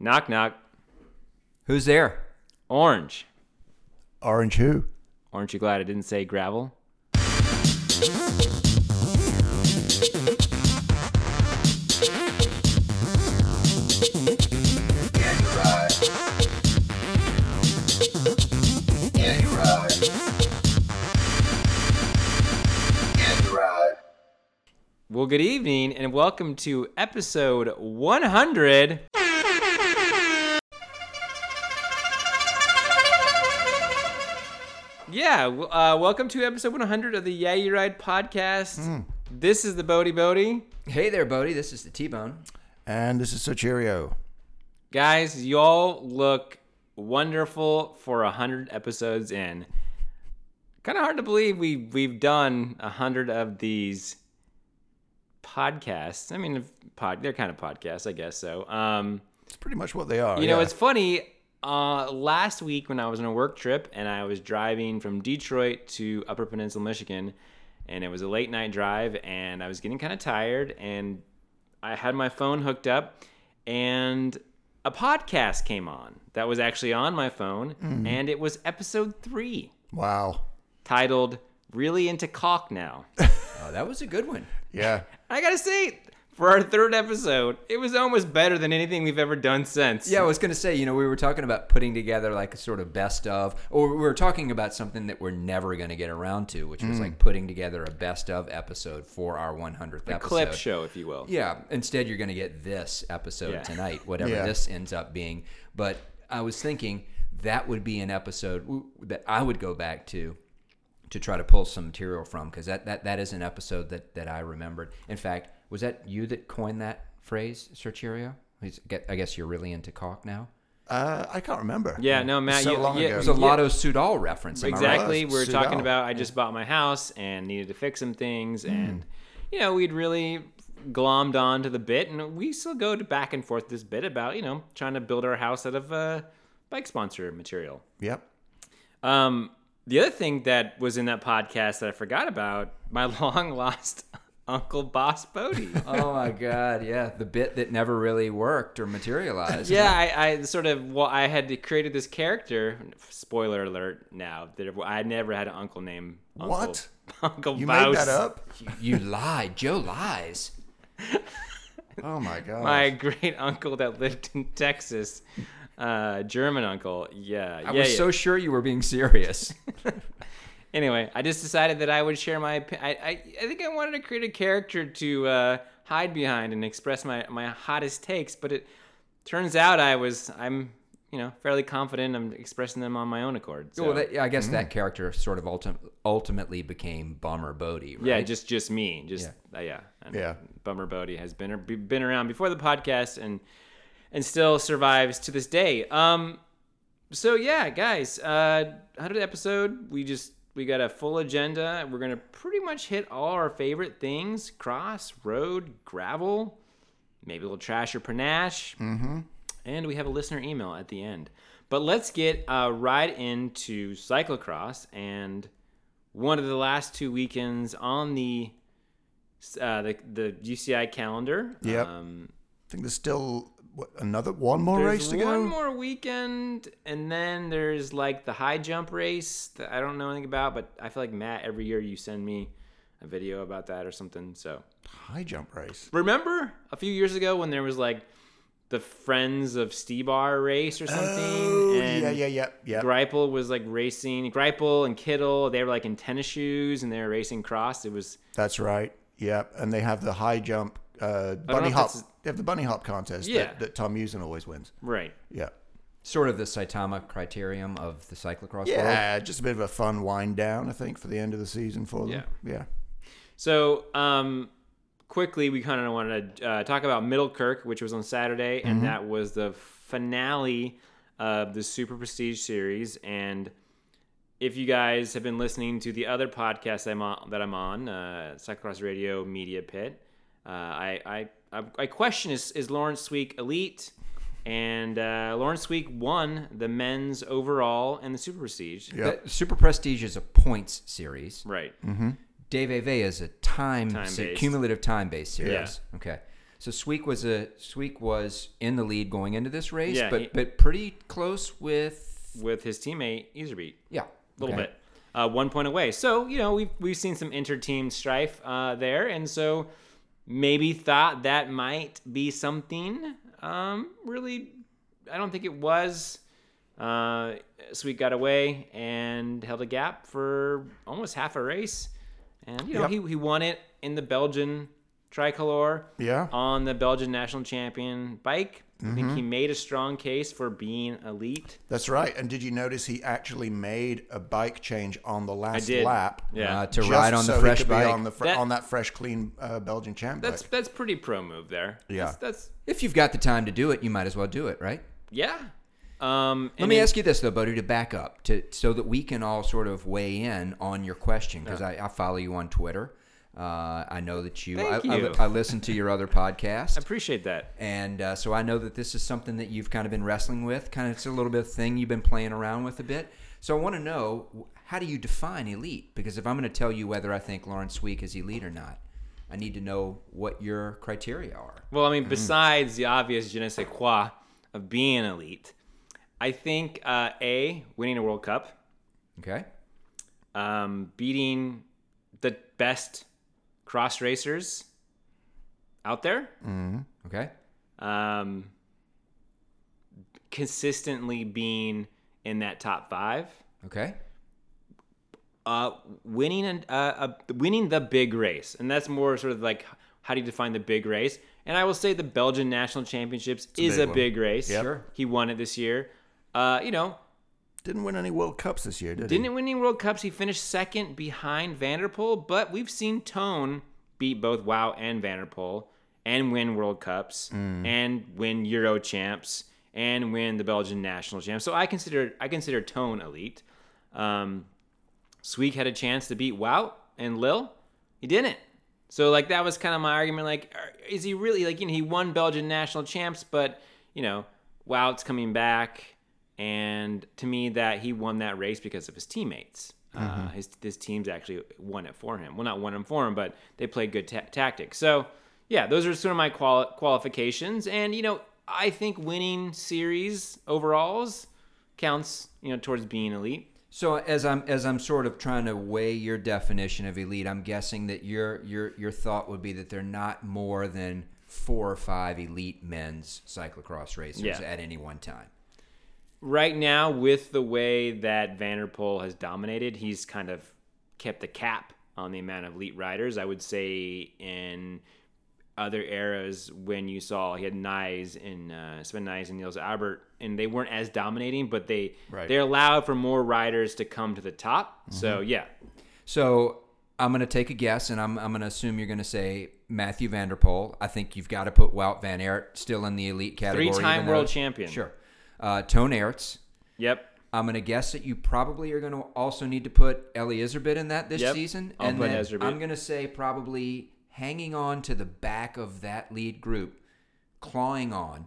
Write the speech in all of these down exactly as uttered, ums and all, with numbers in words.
Knock, knock. Who's there? Orange. Orange who? Aren't you glad I didn't say gravel? Well, good evening, and welcome to episode one hundred. Yeah, uh, welcome to episode one hundred of the Yeah You Ride podcast. Mm. This is the Bodie Bodie. Hey there, Bodie. This is the T-Bone. And this is Sir Cheerio. Guys, y'all look wonderful for one hundred episodes in. Kind of hard to believe we, we've done one hundred of these podcasts. I mean, pod, they're kind of podcasts, I guess so. Um, it's pretty much what they are. You know, yeah. It's funny. Uh, last week when I was on a work trip and I was driving from Detroit to Upper Peninsula, Michigan, and it was a late night drive and I was getting kind of tired and I had my phone hooked up and a podcast came on that was actually on my phone mm. and it was episode three. Wow. Titled Really Into Cock Now. Oh, that was a good one. Yeah. I gotta say, for our third episode, it was almost better than anything we've ever done since. Yeah, I was going to say, you know, we were talking about putting together like a sort of best of, or we were talking about something that we're never going to get around to, which was mm. like putting together a best of episode for our one hundredth a episode. A clip show, if you will. Yeah. Instead, you're going to get this episode yeah. tonight, whatever yeah. this ends up being. But I was thinking that would be an episode that I would go back to to try to pull some material from, because that, that, that is an episode that, that I remembered. In fact, was that you that coined that phrase, Sir Cheerio? I guess you're really into cock now? Uh, I can't remember. Yeah, no, Matt. So you, long you, ago. It was a Lotto yeah. Soudal reference. Exactly. Right? We were Soudal. talking about I just bought my house and needed to fix some things. Mm. And, you know, we'd really glommed on to the bit. And we still go to back and forth this bit about, you know, trying to build our house out of uh, bike sponsor material. Yep. Um, the other thing that was in that podcast that I forgot about, my long lost Uncle Boss Bodie. Oh my God, yeah. The bit that never really worked or materialized. Yeah, I, I sort of, well, I had created this character, spoiler alert now, that I never had an uncle named Uncle, what? Uncle Boss. You Bouse. Made that up? You, you lied. Joe lies. Oh my God. My great uncle that lived in Texas, uh, German uncle. Yeah. I yeah, was yeah. so sure you were being serious. Anyway, I just decided that I would share my. I I, I think I wanted to create a character to uh, hide behind and express my, my hottest takes, but it turns out I was I'm you know fairly confident I'm expressing them on my own accord. So. Well, that, I guess mm-hmm. that character sort of ulti- ultimately became Bummer Bodie, right? Yeah, just just me, just yeah, uh, yeah. yeah. Bummer Bodie has been been around before the podcast and and still survives to this day. Um, so yeah, guys, uh, one hundredth episode, we just. We got a full agenda. We're going to pretty much hit all our favorite things. Cross, road, gravel, maybe a little trash or panache. Mm-hmm. And we have a listener email at the end. But let's get uh, right into cyclocross. And one of the last two weekends on the uh, the, the U C I calendar. Yep. Um, I think there's still what, another one more there's race to go. One more weekend, and then there's like the high jump race that I don't know anything about, but I feel like Matt, every year you send me a video about that or something. So high jump race. Remember a few years ago when there was like the Friends of Stebar race or something? Oh, and yeah, yeah, yeah, yeah. Greipel was like racing. Greipel and Kittel, they were like in tennis shoes and they were racing cross. It was. That's right. Yeah, and they have the high jump. Uh, bunny hop. They have the bunny hop contest yeah. that, that Tom Usen always wins. Right. Yeah. Sort of the Saitama criterium of the cyclocross yeah, world. Yeah, just a bit of a fun wind down, I think, for the end of the season for them. Yeah. yeah. So, um, quickly, we kind of wanted to uh, talk about Middelkerke, which was on Saturday, and mm-hmm. that was the finale of the Super Prestige Series. And if you guys have been listening to the other podcast I'm on, that I'm on, uh, Cyclocross Radio Media Pit, Uh, I, I I question is is Laurens Sweeck elite, and uh, Laurens Sweeck won the men's overall and the Super Prestige. Yep. The Super Prestige is a points series, right? Mm-hmm. Dave Veve is a time, time-based. cumulative time based series. Yeah. Okay, So Sweeck was a Sweeck was in the lead going into this race, yeah, but he, but pretty close with with his teammate Iserbyt. Yeah, a little okay. bit, uh, one point away. So you know we've we've seen some inter-team strife uh, there, and so maybe thought that might be something. Um, really, I don't think it was. Uh, Sweeck got away and held a gap for almost half a race, and you know yep. he he won it in the Belgian tricolor yeah. on the Belgian national champion bike. Mm-hmm. I think he made a strong case for being elite. That's right. And did you notice he actually made a bike change on the last lap? Yeah, uh, to ride on so the fresh bike on, the fr- that, on that fresh, clean uh, Belgian champ. That's bike. That's pretty pro move there. Yeah, that's, that's if you've got the time to do it, you might as well do it, right? Yeah. Um, Let me then, ask you this though, Bodhi, to back up to so that we can all sort of weigh in on your question because yeah. I, I follow you on Twitter. Uh, I know that you, Thank I, you. I, I listen to your other podcast. I appreciate that. And uh, so I know that this is something that you've kind of been wrestling with, kind of it's a little bit of thing you've been playing around with a bit. So I want to know, how do you define elite? Because if I'm going to tell you whether I think Laurens Sweeck is elite or not, I need to know what your criteria are. Well, I mean, besides mm. the obvious je ne sais quoi of being elite, I think, uh, A, winning a World Cup. Okay. Um, beating the best cross racers out there. Mm, okay. Um, consistently being in that top five. Okay. Uh, winning and uh, a, winning the big race, and that's more sort of like how do you define the big race? And I will say the Belgian National Championships it's is a big, a big race. Yep. Sure. He won it this year. Uh, you know. Didn't win any World Cups this year, did Didn't he? Didn't win any World Cups. He finished second behind Van der Poel, but we've seen Toon beat both Wout and Van der Poel and win World Cups mm. and win Euro champs and win the Belgian national champs. So I consider I consider Toon elite. Um, Sweeck had a chance to beat Wout and Lille. He didn't. So like that was kind of my argument. Like, is he really like you know he won Belgian national champs, but you know Wout's coming back. And to me, that he won that race because of his teammates. Mm-hmm. Uh, his his teams actually won it for him. Well, not won him for him, but they played good ta- tactics. So, yeah, those are sort of my quali- qualifications. And you know, I think winning series overalls counts, you know, towards being elite. So as I'm as I'm sort of trying to weigh your definition of elite, I'm guessing that your your your thought would be that they're not more than four or five elite men's cyclocross racers yeah. at any one time. Right now, with the way that Van der Poel has dominated, he's kind of kept the cap on the amount of elite riders. I would say in other eras when you saw he had Nys and uh, Sven Nys and Niels Albert, and they weren't as dominating, but they right. they allowed for more riders to come to the top. Mm-hmm. So yeah. So I'm going to take a guess, and I'm I'm going to assume you're going to say Mathieu van der Poel. I think you've got to put Wout van Aert still in the elite category. Three-time world though, champion. Sure. Uh, Toon Aerts. Yep. I'm going to guess that you probably are going to also need to put Eli Iserbyt in that this yep. season. I'll and put then Iserbyt. I'm going to say probably hanging on to the back of that lead group, clawing on,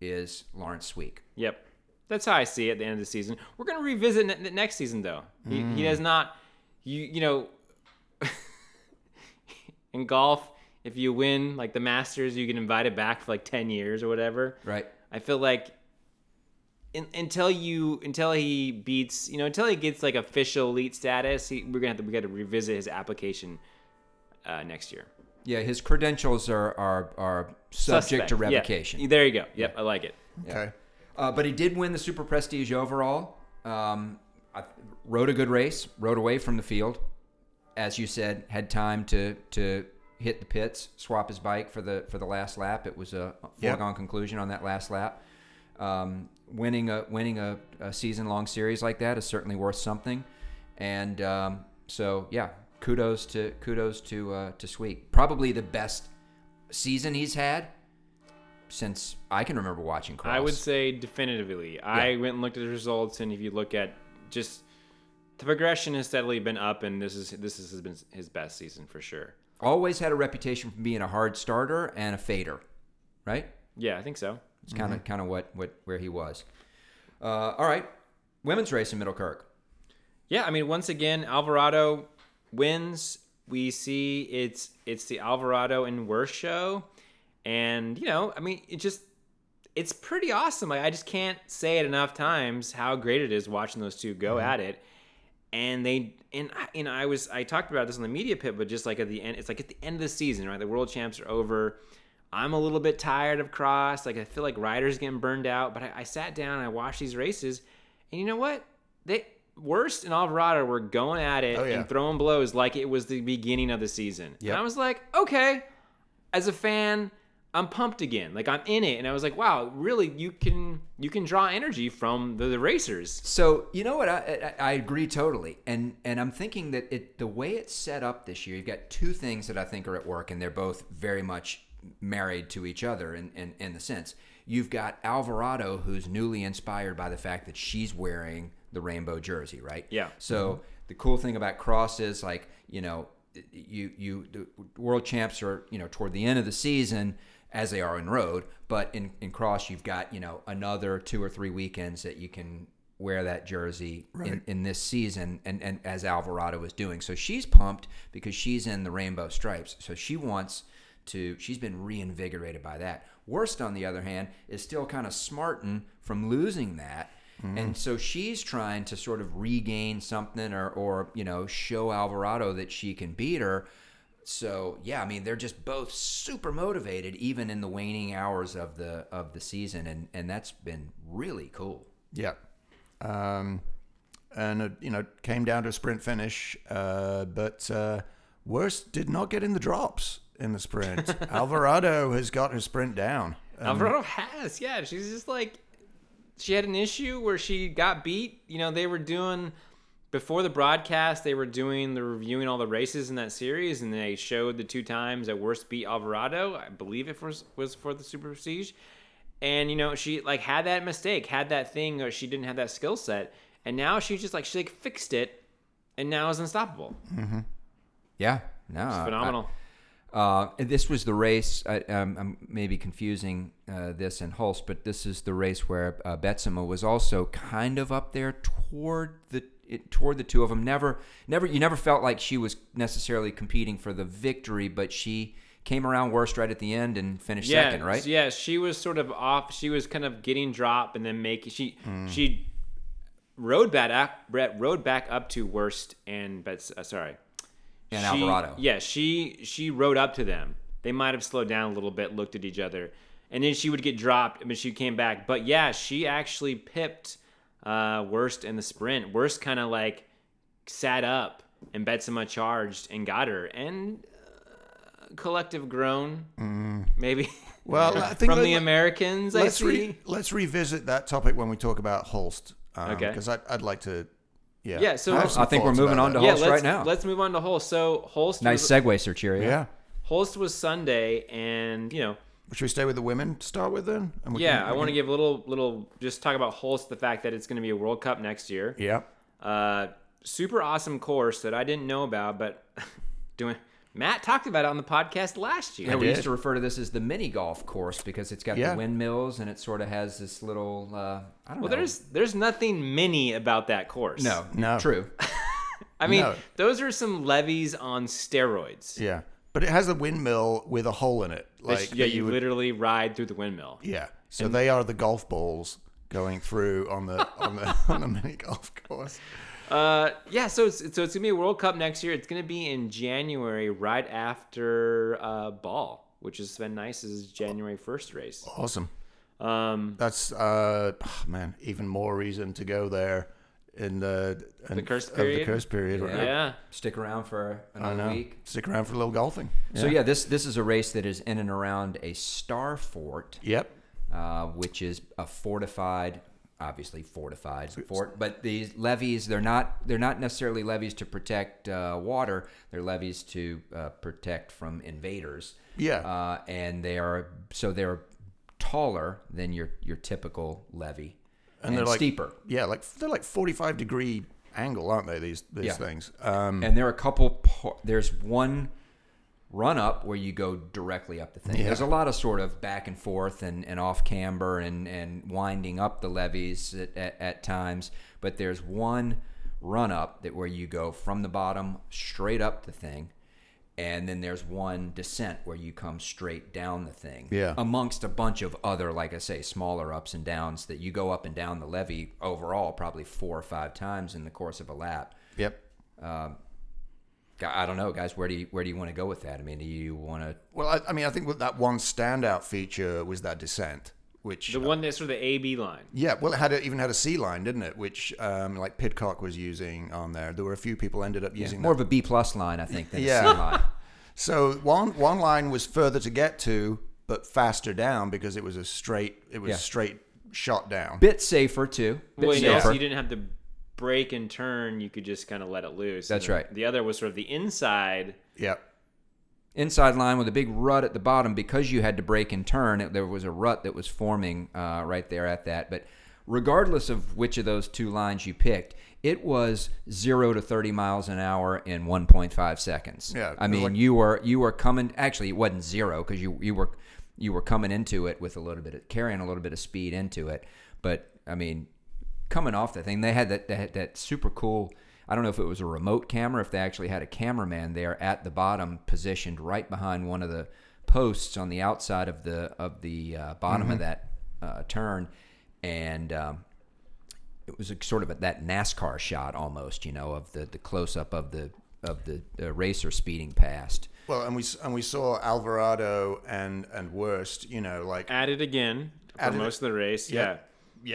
is Laurens Sweeck. Yep. That's how I see it at the end of the season. We're going to revisit ne- next season, though. He, mm. he does not, you, you know, in golf, if you win, like, the Masters, you get invited back for, like, ten years or whatever. Right. I feel like until you, until he beats, you know, until he gets like official elite status, he, we're gonna have to, we got to revisit his application uh, next year. Yeah, his credentials are are, are subject Suspect. to revocation. Yeah. There you go. Yep, I like it. Okay, yeah. uh, but he did win the Super Prestige overall. Um, I rode a good race. Rode away from the field, as you said. Had time to to hit the pits, swap his bike for the for the last lap. It was a foregone yep. conclusion on that last lap. Um, winning a winning a, a season-long series like that is certainly worth something, and um, so yeah, kudos to kudos to uh, to Sweeck. Probably the best season he's had since I can remember watching cross. I would say definitively. Yeah. I went and looked at the results, and if you look at just the progression has steadily been up, and this is this has been his best season for sure. Always had a reputation for being a hard starter and a fader, right? Yeah, I think so. It's kind of mm-hmm. kind of what, what where he was. Uh, all right, women's race in Middelkerke. Yeah, I mean, once again, Alvarado wins. We see it's it's the Alvarado and Worst show, And, you know, I mean, it just, it's pretty awesome. Like, I just can't say it enough times how great it is watching those two go mm-hmm. at it. And they, and you know, I was, I talked about this on the media pit, but just like at the end, it's like at the end of the season, right? The world champs are over. I'm a little bit tired of Cross. Like, I feel like riders getting burned out, but I, I sat down and I watched these races, and you know what? They, Worst and Alvarado were going at it oh, yeah. and throwing blows like it was the beginning of the season. Yep. And I was like, okay, as a fan, I'm pumped again. Like, I'm in it. And I was like, wow, really, you can you can draw energy from the, the racers. So, you know what? I, I, I agree totally. And and I'm thinking that it the way it's set up this year, you've got two things that I think are at work, and they're both very much married to each other in, in, in the sense. You've got Alvarado, who's newly inspired by the fact that she's wearing the rainbow jersey, right? Yeah. So mm-hmm. the cool thing about Cross is, like, you know, you you the world champs are, you know, toward the end of the season, as they are in road, but in, in Cross you've got, you know, another two or three weekends that you can wear that jersey right. in, in this season, and, and as Alvarado is doing. So she's pumped because she's in the rainbow stripes. So she wants to, she's been reinvigorated by that. Worst, on the other hand, is still kind of smarting from losing that. Mm-hmm. And so she's trying to sort of regain something, or, or, you know, show Alvarado that she can beat her. So, yeah, I mean, they're just both super motivated, even in the waning hours of the of the season. And, and that's been really cool. Yeah. Um, and, it, you know, came down to a sprint finish. Uh, but uh, Worst did not get in the drops in the sprint. Alvarado has got her sprint down. Um, Alvarado has, yeah. She's just like... She had an issue where she got beat. You know, they were doing, before the broadcast, they were doing the reviewing all the races in that series, and they showed the two times that Worst beat Alvarado. I believe it was, was for the Super Prestige. And, you know, she, like, had that mistake, had that thing, or she didn't have that skill set. And now she just, like, she, like, fixed it, and now is unstoppable. Mm-hmm. Yeah. No. It's phenomenal. I, uh, this was the race, I, um, I'm maybe confusing Uh, this and Hulst, but this is the race where uh, Betsema was also kind of up there toward the it, toward the two of them. Never, never, you never felt like she was necessarily competing for the victory, but she came around Worst right at the end and finished yeah, second, right? Yeah, she was sort of off. She was kind of getting dropped and then making she mm. she rode back rode back up to Worst and Bets. Uh, sorry, and she, Alvarado. Yeah, she she rode up to them. They might have slowed down a little bit, looked at each other. And then she would get dropped, but she came back. But yeah, she actually pipped uh, Worst in the sprint. Worst kind of like sat up, and Betsema charged and got her. And uh, collective groan, mm. maybe. Well, I think from the Americans. Let's I see. Re- let's revisit that topic when we talk about Hulst, um, okay? Because I'd, I'd like to. Yeah. Yeah. So I, I think we're moving on to Hulst yeah, right now. Let's move on to Hulst. So Hulst. Nice was, segue, Sir Cheerio. Yeah. Hulst was Sunday, and you know. Should we stay with the women to start with then? And we yeah, can, we I want to give a little, little, just talk about Hulst, the fact that it's going to be a World Cup next year. Yeah. Uh, super awesome course that I didn't know about, but doing Matt talked about it on the podcast last year. Yeah, we used to refer to this as the mini golf course because it's got yeah. the windmills and it sort of has this little, uh, I don't well, know. Well, there's there's nothing mini about that course. No, no. True. I mean, no. Those are some levees on steroids. Yeah. But it has a windmill with a hole in it. Like yeah, you, you would, literally ride through the windmill. Yeah, so and, they are the golf balls going through on the on the on the mini golf course. Uh, yeah, so it's so it's gonna be a World Cup next year. It's gonna be in January, right after uh, Ball, which has been nice. This is January first race. Awesome. Um, that's uh, oh man, even more reason to go there. In the, in the curse period, the curse period right? yeah. yeah. Stick around for another week. Stick around for a little golfing. Yeah. So yeah, this this is a race that is in and around a star fort. Yep, uh, which is a fortified, obviously fortified fort. But these levees, they're not they're not necessarily levees to protect uh, water. They're levees to uh, protect from invaders. Yeah, uh, and they are so they're taller than your your typical levee. And, and they're like, steeper. Yeah, like they're like forty-five degree angle, aren't they? These these yeah. things. Um, and there are a couple. Par- there's one run up where you go directly up the thing. Yeah. There's a lot of sort of back and forth and, and off camber and, and winding up the levees at, at, at times. But there's one run up that where you go from the bottom straight up the thing, And then there's one descent where you come straight down the thing. Yeah. Amongst a bunch of other, like I say, smaller ups and downs that you go up and down the levee overall probably four or five times in the course of a lap. Yep. Um, I don't know, guys. Where do you where do you want to go with that? I mean, do you want to? Well, I, I mean, I think that one standout feature was that descent, which the one that's sort of the A B line. Yeah, well, it had a, even had a C line, didn't it? Which um, like Pidcock was using on there. There were a few people ended up using yeah, more that. of a B plus line, I think, than yeah. a C line. So one one line was further to get to, but faster down because it was a straight. It was yeah. straight shot down. Bit safer too. Bit well, safer. Also you didn't have to break and turn. You could just kind of let it loose. That's right. The other was sort of the inside. Yep. Inside line with a big rut at the bottom because you had to break and turn. It, there was a rut that was forming uh, right there at that. But regardless of which of those two lines you picked, it was zero to thirty miles an hour in one point five seconds. Yeah. I mean, like, you were you were coming. Actually, it wasn't zero because you you were you were coming into it with a little bit of, carrying a little bit of speed into it. But I mean, coming off the thing, they had that that, that super cool. I don't know if it was a remote camera, if they actually had a cameraman there at the bottom, positioned right behind one of the posts on the outside of the of the uh, bottom mm-hmm. of that uh, turn, and um, it was a, sort of a, that NASCAR shot almost, you know, of the, the close up of the of the, the racer speeding past. Well, and we and we saw Alvarado and and Worst, you know, like at it again for added, most of the race, yeah, yeah,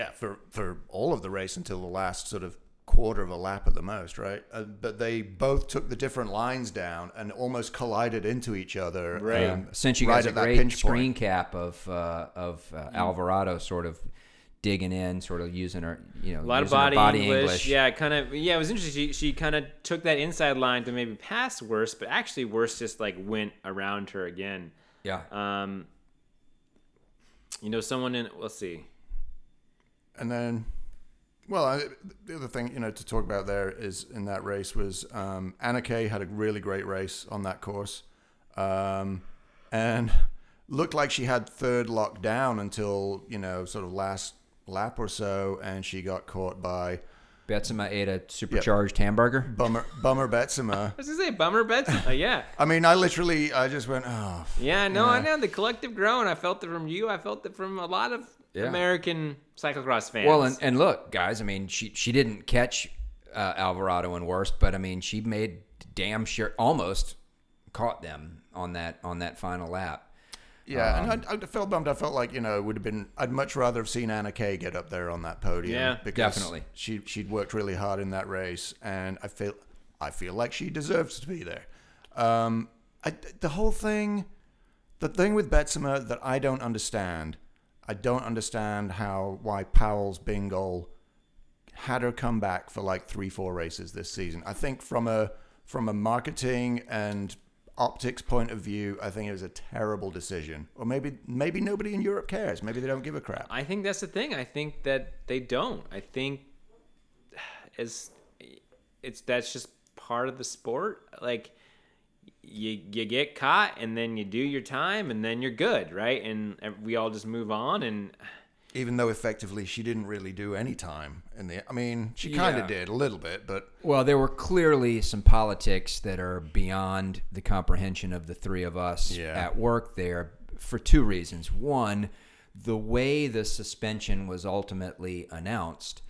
yeah, for for all of the race until the last sort of quarter of a lap at the most, right? Uh, but they both took the different lines down and almost collided into each other. Right. Um, Since you right got a great screen point. cap of uh, of uh, Alvarado sort of digging in, sort of using her, you know, a lot of body, body English. English. Yeah, kind of. Yeah, it was interesting. She, she kind of took that inside line to maybe pass Worst, but actually Worst just like went around her again. Yeah. Um. You know, someone in. Let's see. And then. Well, I, the other thing, you know, to talk about there is in that race was um, Anneke had a really great race on that course, um, and looked like she had third locked down until, you know, sort of last lap or so, and she got caught by Betsema ate a supercharged yep. hamburger. Bummer, bummer Betsema. I was gonna say bummer Betsema. Yeah. I mean, I literally, I just went, oh. Yeah, no, I know the collective groan. I felt it from you. I felt it from a lot of. Yeah. American cyclocross fans. Well, and, and look, guys, I mean, she she didn't catch uh, Alvarado and Worst, but I mean, she made damn sure almost caught them on that on that final lap. Yeah, um, and I, I felt bummed. I felt like, you know, it would have been. I'd much rather have seen Anna Kay get up there on that podium. Yeah, because definitely. She she'd worked really hard in that race, and I feel I feel like she deserves to be there. Um, I, the whole thing, the thing with Betsema that I don't understand. I don't understand how why Powell's Bingle had her come back for like three, four races this season. I think from a from a marketing and optics point of view, I think it was a terrible decision. Or maybe maybe nobody in Europe cares. Maybe they don't give a crap. I think that's the thing. I think that they don't. I think as it's that's just part of the sport. Like You you get caught and then you do your time and then you're good, right? And we all just move on. And even though effectively she didn't really do any time in the, I mean, she kind of yeah. did a little bit, but well, there were clearly some politics that are beyond the comprehension of the three of us yeah. at work there for two reasons. One, the way the suspension was ultimately announced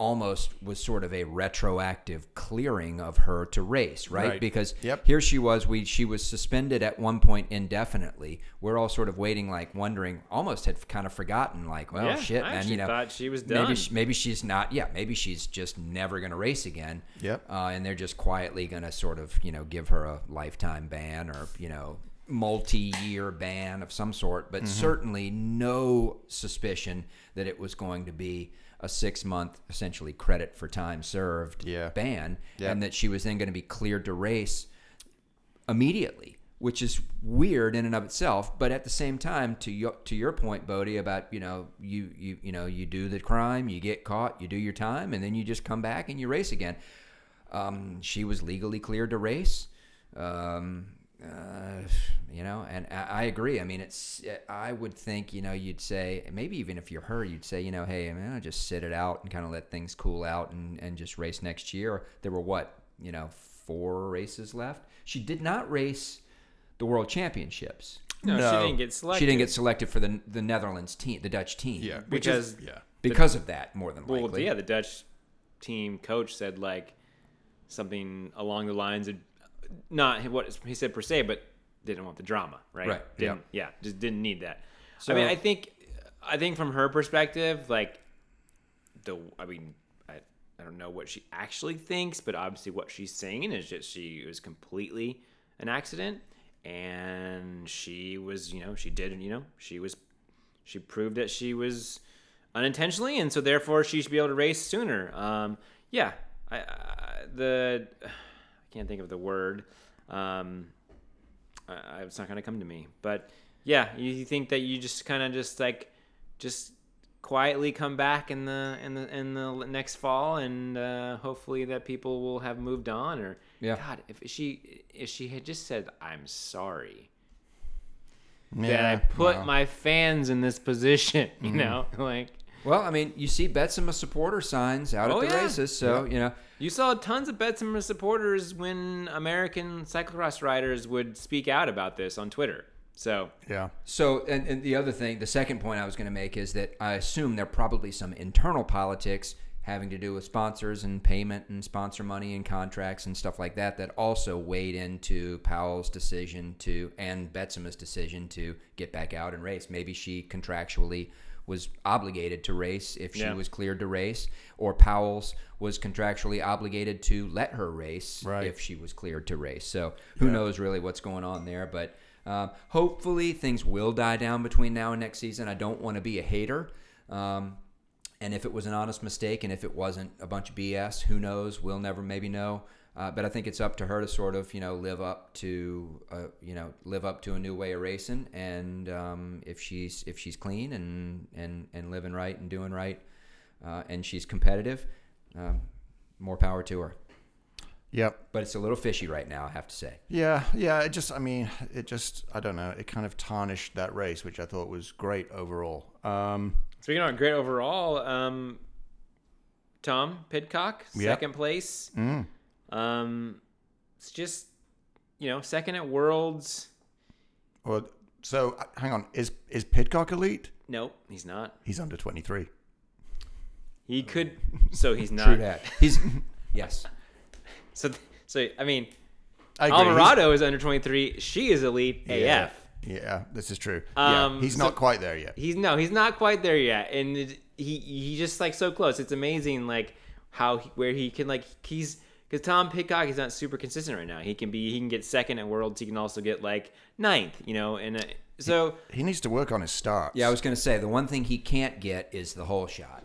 almost was sort of a retroactive clearing of her to race, right? right. Because yep. here she was, we she was suspended at one point indefinitely. We're all sort of waiting, like wondering, almost had kind of forgotten, like, well, yeah, shit, I man, you know, thought she was done. Maybe, she, maybe she's not. Yeah, maybe she's just never going to race again. Yep. Uh, and they're just quietly going to sort of, you know, give her a lifetime ban or, you know, multi-year ban of some sort, but mm-hmm. certainly no suspicion that it was going to be a six-month, essentially, credit for time served yeah. ban, yep. and that she was then going to be cleared to race immediately, which is weird in and of itself. But at the same time, to your, to your point, Bodhi, about, you know, you, you, you know, you do the crime, you get caught, you do your time, and then you just come back and you race again. Um, she was legally cleared to race, um, uh, you know, and I, I agree. I mean, it's, I would think, you know, you'd say, maybe even if you're her, you'd say, you know, hey, I mean, I'll just sit it out and kind of let things cool out and, and just race next year. There were what, you know, four races left. She did not race the World Championships. No, no, she didn't get selected. She didn't get selected for the the Netherlands team, the Dutch team. Yeah, because is, yeah. because the, of that, more than well, likely. Well, yeah, the Dutch team coach said like something along the lines of not what he said per se, but didn't want the drama, right? Right. Didn't, yeah. yeah, just didn't need that. So I mean, I think, I think from her perspective, like the, I mean, I, I don't know what she actually thinks, but obviously what she's saying is that she was completely an accident. And she was, you know, she did, you know, she was, she proved that she was unintentionally, and so therefore she should be able to race sooner. Um, yeah, I, I the, I can't think of the word. Um, I, it's not gonna come to me, but yeah, you, you think that you just kind of just like, just quietly come back in the in the in the next fall, and uh, hopefully that people will have moved on. Or yeah. God, if she if she had just said, "I'm sorry yeah, that I put no. my fans in this position," you mm-hmm. know, like. Well, I mean, you see Betsema supporter signs out oh, at the yeah. races, so yeah. you know. You saw tons of Betsema supporters when American cyclocross riders would speak out about this on Twitter. So yeah. So and, and the other thing, the second point I was going to make is that I assume there are probably some internal politics having to do with sponsors and payment and sponsor money and contracts and stuff like that that also weighed into Powell's decision to and Betsema's decision to get back out and race. Maybe she contractually was obligated to race if she yeah. was cleared to race, or Powell's was contractually obligated to let her race right. if she was cleared to race. So who yeah. knows really what's going on there, but. Um, hopefully things will die down between now and next season. I don't want to be a hater. Um, and if it was an honest mistake and if it wasn't a bunch of B S, who knows? We'll never maybe know. Uh, but I think it's up to her to sort of, you know, live up to, uh, you know, live up to a new way of racing. And um, if she's if she's clean and, and, and living right and doing right uh, and she's competitive, uh, more power to her. Yep. But it's a little fishy right now, I have to say. Yeah, yeah. It just, I mean, it just, I don't know. It kind of tarnished that race, which I thought was great overall. Um, Speaking of great overall, um, Tom Pidcock, yep. second place. Mm. Um, it's just, you know, second at Worlds. Well, so, hang on. Is is Pidcock elite? Nope, he's not. He's under twenty-three. He could, so he's not. True that. He's, yes. So, so I mean, I Alvarado he's, is under twenty-three. She is elite yeah, A F. Yeah, this is true. Um, yeah, he's so, not quite there yet. He's no, he's not quite there yet, and it, he he just like so close. It's amazing, like how he, where he can like he's because Tom Pidcock is not super consistent right now. He can be he can get second at Worlds. He can also get like ninth, you know, and so he, he needs to work on his starts. Yeah, I was gonna say the one thing he can't get is the whole shot.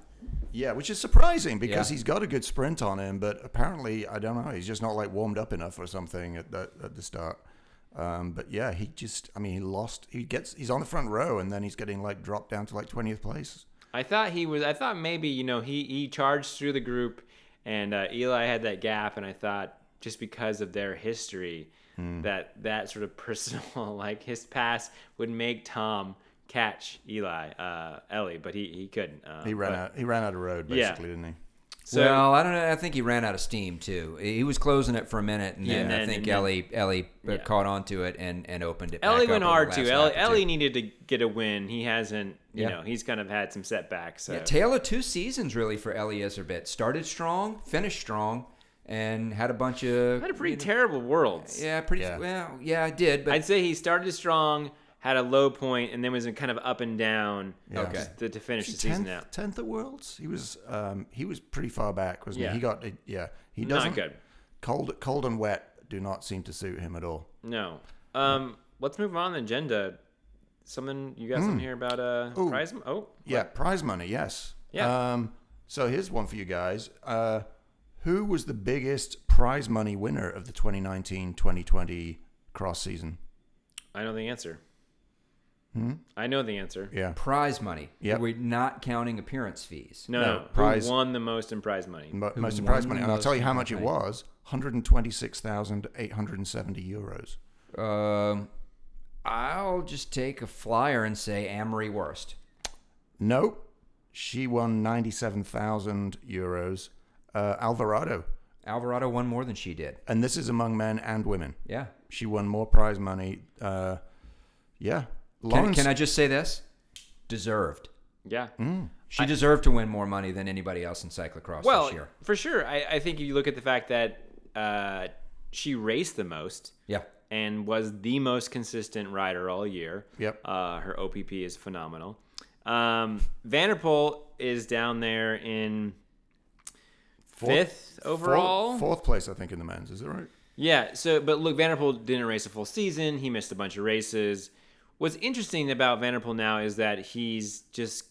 Yeah, which is surprising because yeah. he's got a good sprint on him, but apparently, I don't know, he's just not like warmed up enough or something at the, at the start. Um, but yeah, he just, I mean, he lost, he gets, he's on the front row and then he's getting like dropped down to like twentieth place. I thought he was, I thought maybe, you know, he, he charged through the group and uh, Eli had that gap, and I thought just because of their history, mm. that that sort of personal, like his pass would make Tom catch Eli, uh, Ellie, but he, he couldn't. Um, he ran but, out. He ran out of road, basically, yeah. didn't he? So, well, I don't know. I think he ran out of steam too. He was closing it for a minute, and yeah, then and I think then, Ellie Ellie yeah. caught onto it and, and opened it. Ellie back went up hard too. Ellie, Ellie needed to get a win. He hasn't. You yeah. know, he's kind of had some setbacks. So. Yeah, tale of two seasons really for Eli Iserbyt. Started strong, finished strong. And had a bunch of had a pretty you know, terrible Worlds. Yeah, pretty yeah. well. Yeah, I did. But I'd say he started strong. Had a low point and then was kind of up and down yeah. okay. to, to finish the season tenth, out. Tenth at Worlds, he was um, he was pretty far back, wasn't yeah. he? He got yeah, he doesn't. Not good. Cold, cold and wet do not seem to suit him at all. No. Um, yeah. Let's move on the agenda. Something you got mm. something here about uh Ooh. prize? Mo- oh, yeah, what? prize money. Yes. Yeah. Um, so here's one for you guys. Uh, who was the biggest prize money winner of the twenty nineteen twenty twenty cross season? I know the answer. Hmm? I know the answer. Yeah. Prize money. Yeah. We're not counting appearance fees. No. no. Prize, who won the most in prize money? Mo- most in prize money. And I'll tell you how much it was. one hundred twenty-six thousand eight hundred seventy euros. Um, I'll just take a flyer and say Annemarie Worst. Nope. She won ninety-seven thousand euros. Uh, Alvarado Alvarado won more than she did. And this is among men and women. Yeah. She won more prize money. Uh, yeah. Can, can I just say this? Deserved. Yeah. Mm. She I, deserved to win more money than anybody else in cyclocross well, this year. For sure. I, I think you look at the fact that uh, she raced the most. Yeah. And was the most consistent rider all year. Yep. Uh, her O P P is phenomenal. Um, Van der Poel is down there in fifth fourth, overall. Fourth, fourth place, I think, in the men's. Is that right? Yeah. So, but look, Van der Poel didn't race a full season. He missed a bunch of races. What's interesting about Van der Poel now is that he's just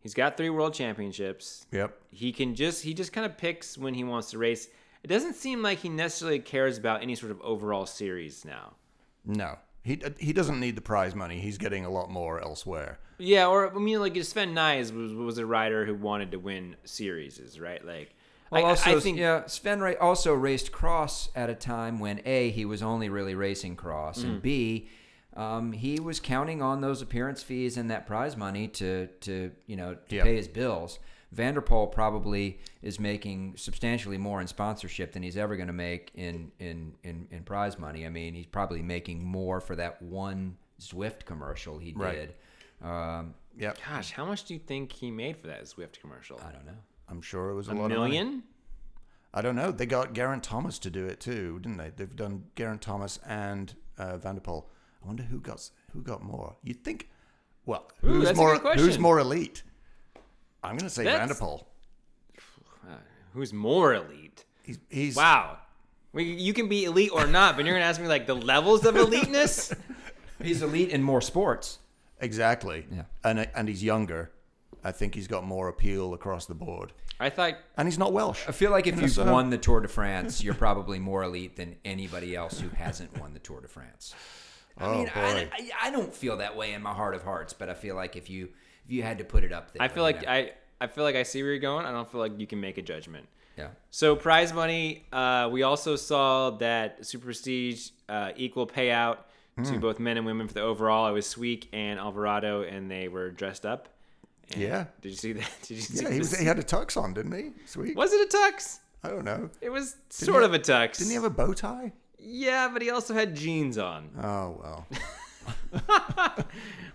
he's got three world championships. Yep. He can just he just kind of picks when he wants to race. It doesn't seem like he necessarily cares about any sort of overall series now. No. He he doesn't need the prize money. He's getting a lot more elsewhere. Yeah, or I mean, like Sven Nys was was a rider who wanted to win series, right? Like, well, I, also, I think yeah, Sven also raced cross at a time when A, he was only really racing cross, mm-hmm. and B, um, he was counting on those appearance fees and that prize money to to you know to yeah. pay his bills. Van der Poel probably is making substantially more in sponsorship than he's ever going to make in, in, in, in prize money. I mean, he's probably making more for that one Zwift commercial he right. did. Um, yep. Gosh, how much do you think he made for that Zwift commercial? I don't know. I'm sure it was a, a lot million? of money. A million? I don't know. They got Geraint Thomas to do it too, didn't they? They've done Geraint Thomas and uh, Van der Poel. I wonder who got who got more. You'd think, well, Ooh, who's more who's more elite? I'm going to say Van der Poel. Uh, who's more elite? He's, he's Wow. Well, you can be elite or not, but you're going to ask me like the levels of eliteness? He's elite in more sports. Exactly. Yeah. And and he's younger. I think he's got more appeal across the board. I thought, and he's not Welsh. I feel like if you've so. won the Tour de France, you're probably more elite than anybody else who hasn't won the Tour de France. I oh, mean, boy. I, I, I don't feel that way in my heart of hearts, but I feel like if you... you had to put it up there. I feel like now. I I feel like I see where you're going. I don't feel like you can make a judgment. Yeah. So prize money, uh, we also saw that Super Prestige uh, equal payout mm. to both men and women for the overall. It was Sweeck and Alvarado, and they were dressed up. And yeah. Did you see that? Did you see yeah, he, was, he had a tux on, didn't he? Sweeck. Was it a tux? I don't know. It was didn't sort of have, a tux. Didn't he have a bow tie? Yeah, but he also had jeans on. Oh well.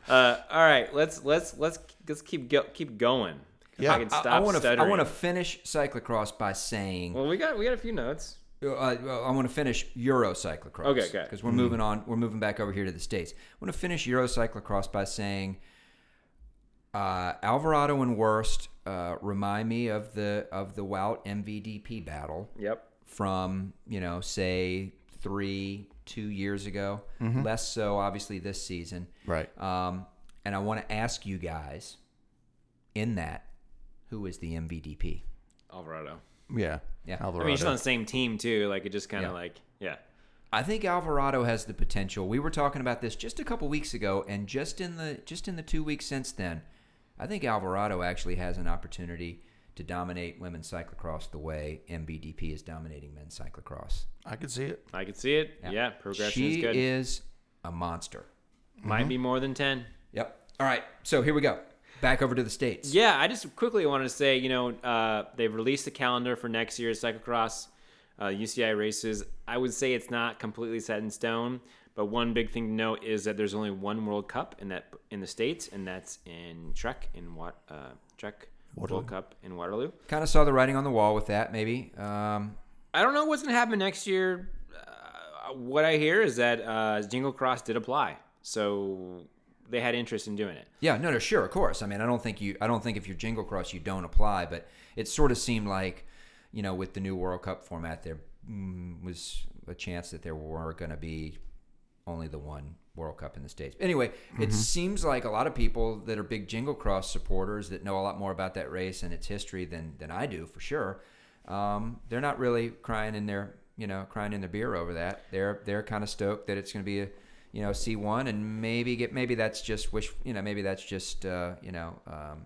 uh, all right, let's let's let's let's keep go, keep going. If yeah, I can stop I, I wanna, stuttering. I want to finish cyclocross by saying. Well, we got we got a few notes. Uh, I want to finish Euro cyclocross. Okay, okay. Because we're mm. moving on. We're moving back over here to the States. I want to finish Euro cyclocross by saying uh, Alvarado and Worst uh, remind me of the of the Wout M V D P battle. Yep. From you know say three. two years ago, mm-hmm. less so obviously this season. Right. Um, and I want to ask you guys in that, who is the M V D P? Alvarado. Yeah. Yeah. Alvarado. I mean, he's on the same team too. Like it just kind of yeah. like, yeah. I think Alvarado has the potential. We were talking about this just a couple weeks ago and just in the, just in the two weeks since then, I think Alvarado actually has an opportunity to dominate women's cyclocross the way M V D P is dominating men's cyclocross. I could see it. I could see it. Yeah, yeah progression she is good. She is a monster. Might mm-hmm. be more than ten. Yep. All right, so here we go. Back over to the States. Yeah, I just quickly wanted to say, you know, uh, they've released the calendar for next year's cyclocross uh, U C I races. I would say it's not completely set in stone, but one big thing to note is that there's only one World Cup in that in the States, and that's in Trek, in what uh, Trek. Waterloo. World Cup in Waterloo. Kind of saw the writing on the wall with that, maybe. Um, I don't know what's going to happen next year. Uh, what I hear is that uh, Jingle Cross did apply, so they had interest in doing it. Yeah, no, no, sure, of course. I mean, I don't think you. I don't think if you're Jingle Cross, you don't apply. But it sort of seemed like, you know, with the new World Cup format, there was a chance that there were going to be only the one World Cup in the States. Anyway, mm-hmm. it seems like a lot of people that are big Jingle Cross supporters that know a lot more about that race and its history than than I do for sure. Um, they're not really crying in their you know crying in their beer over that. They're they're kind of stoked that it's going to be a you know C one and maybe get maybe that's just wish you know maybe that's just uh, you know um,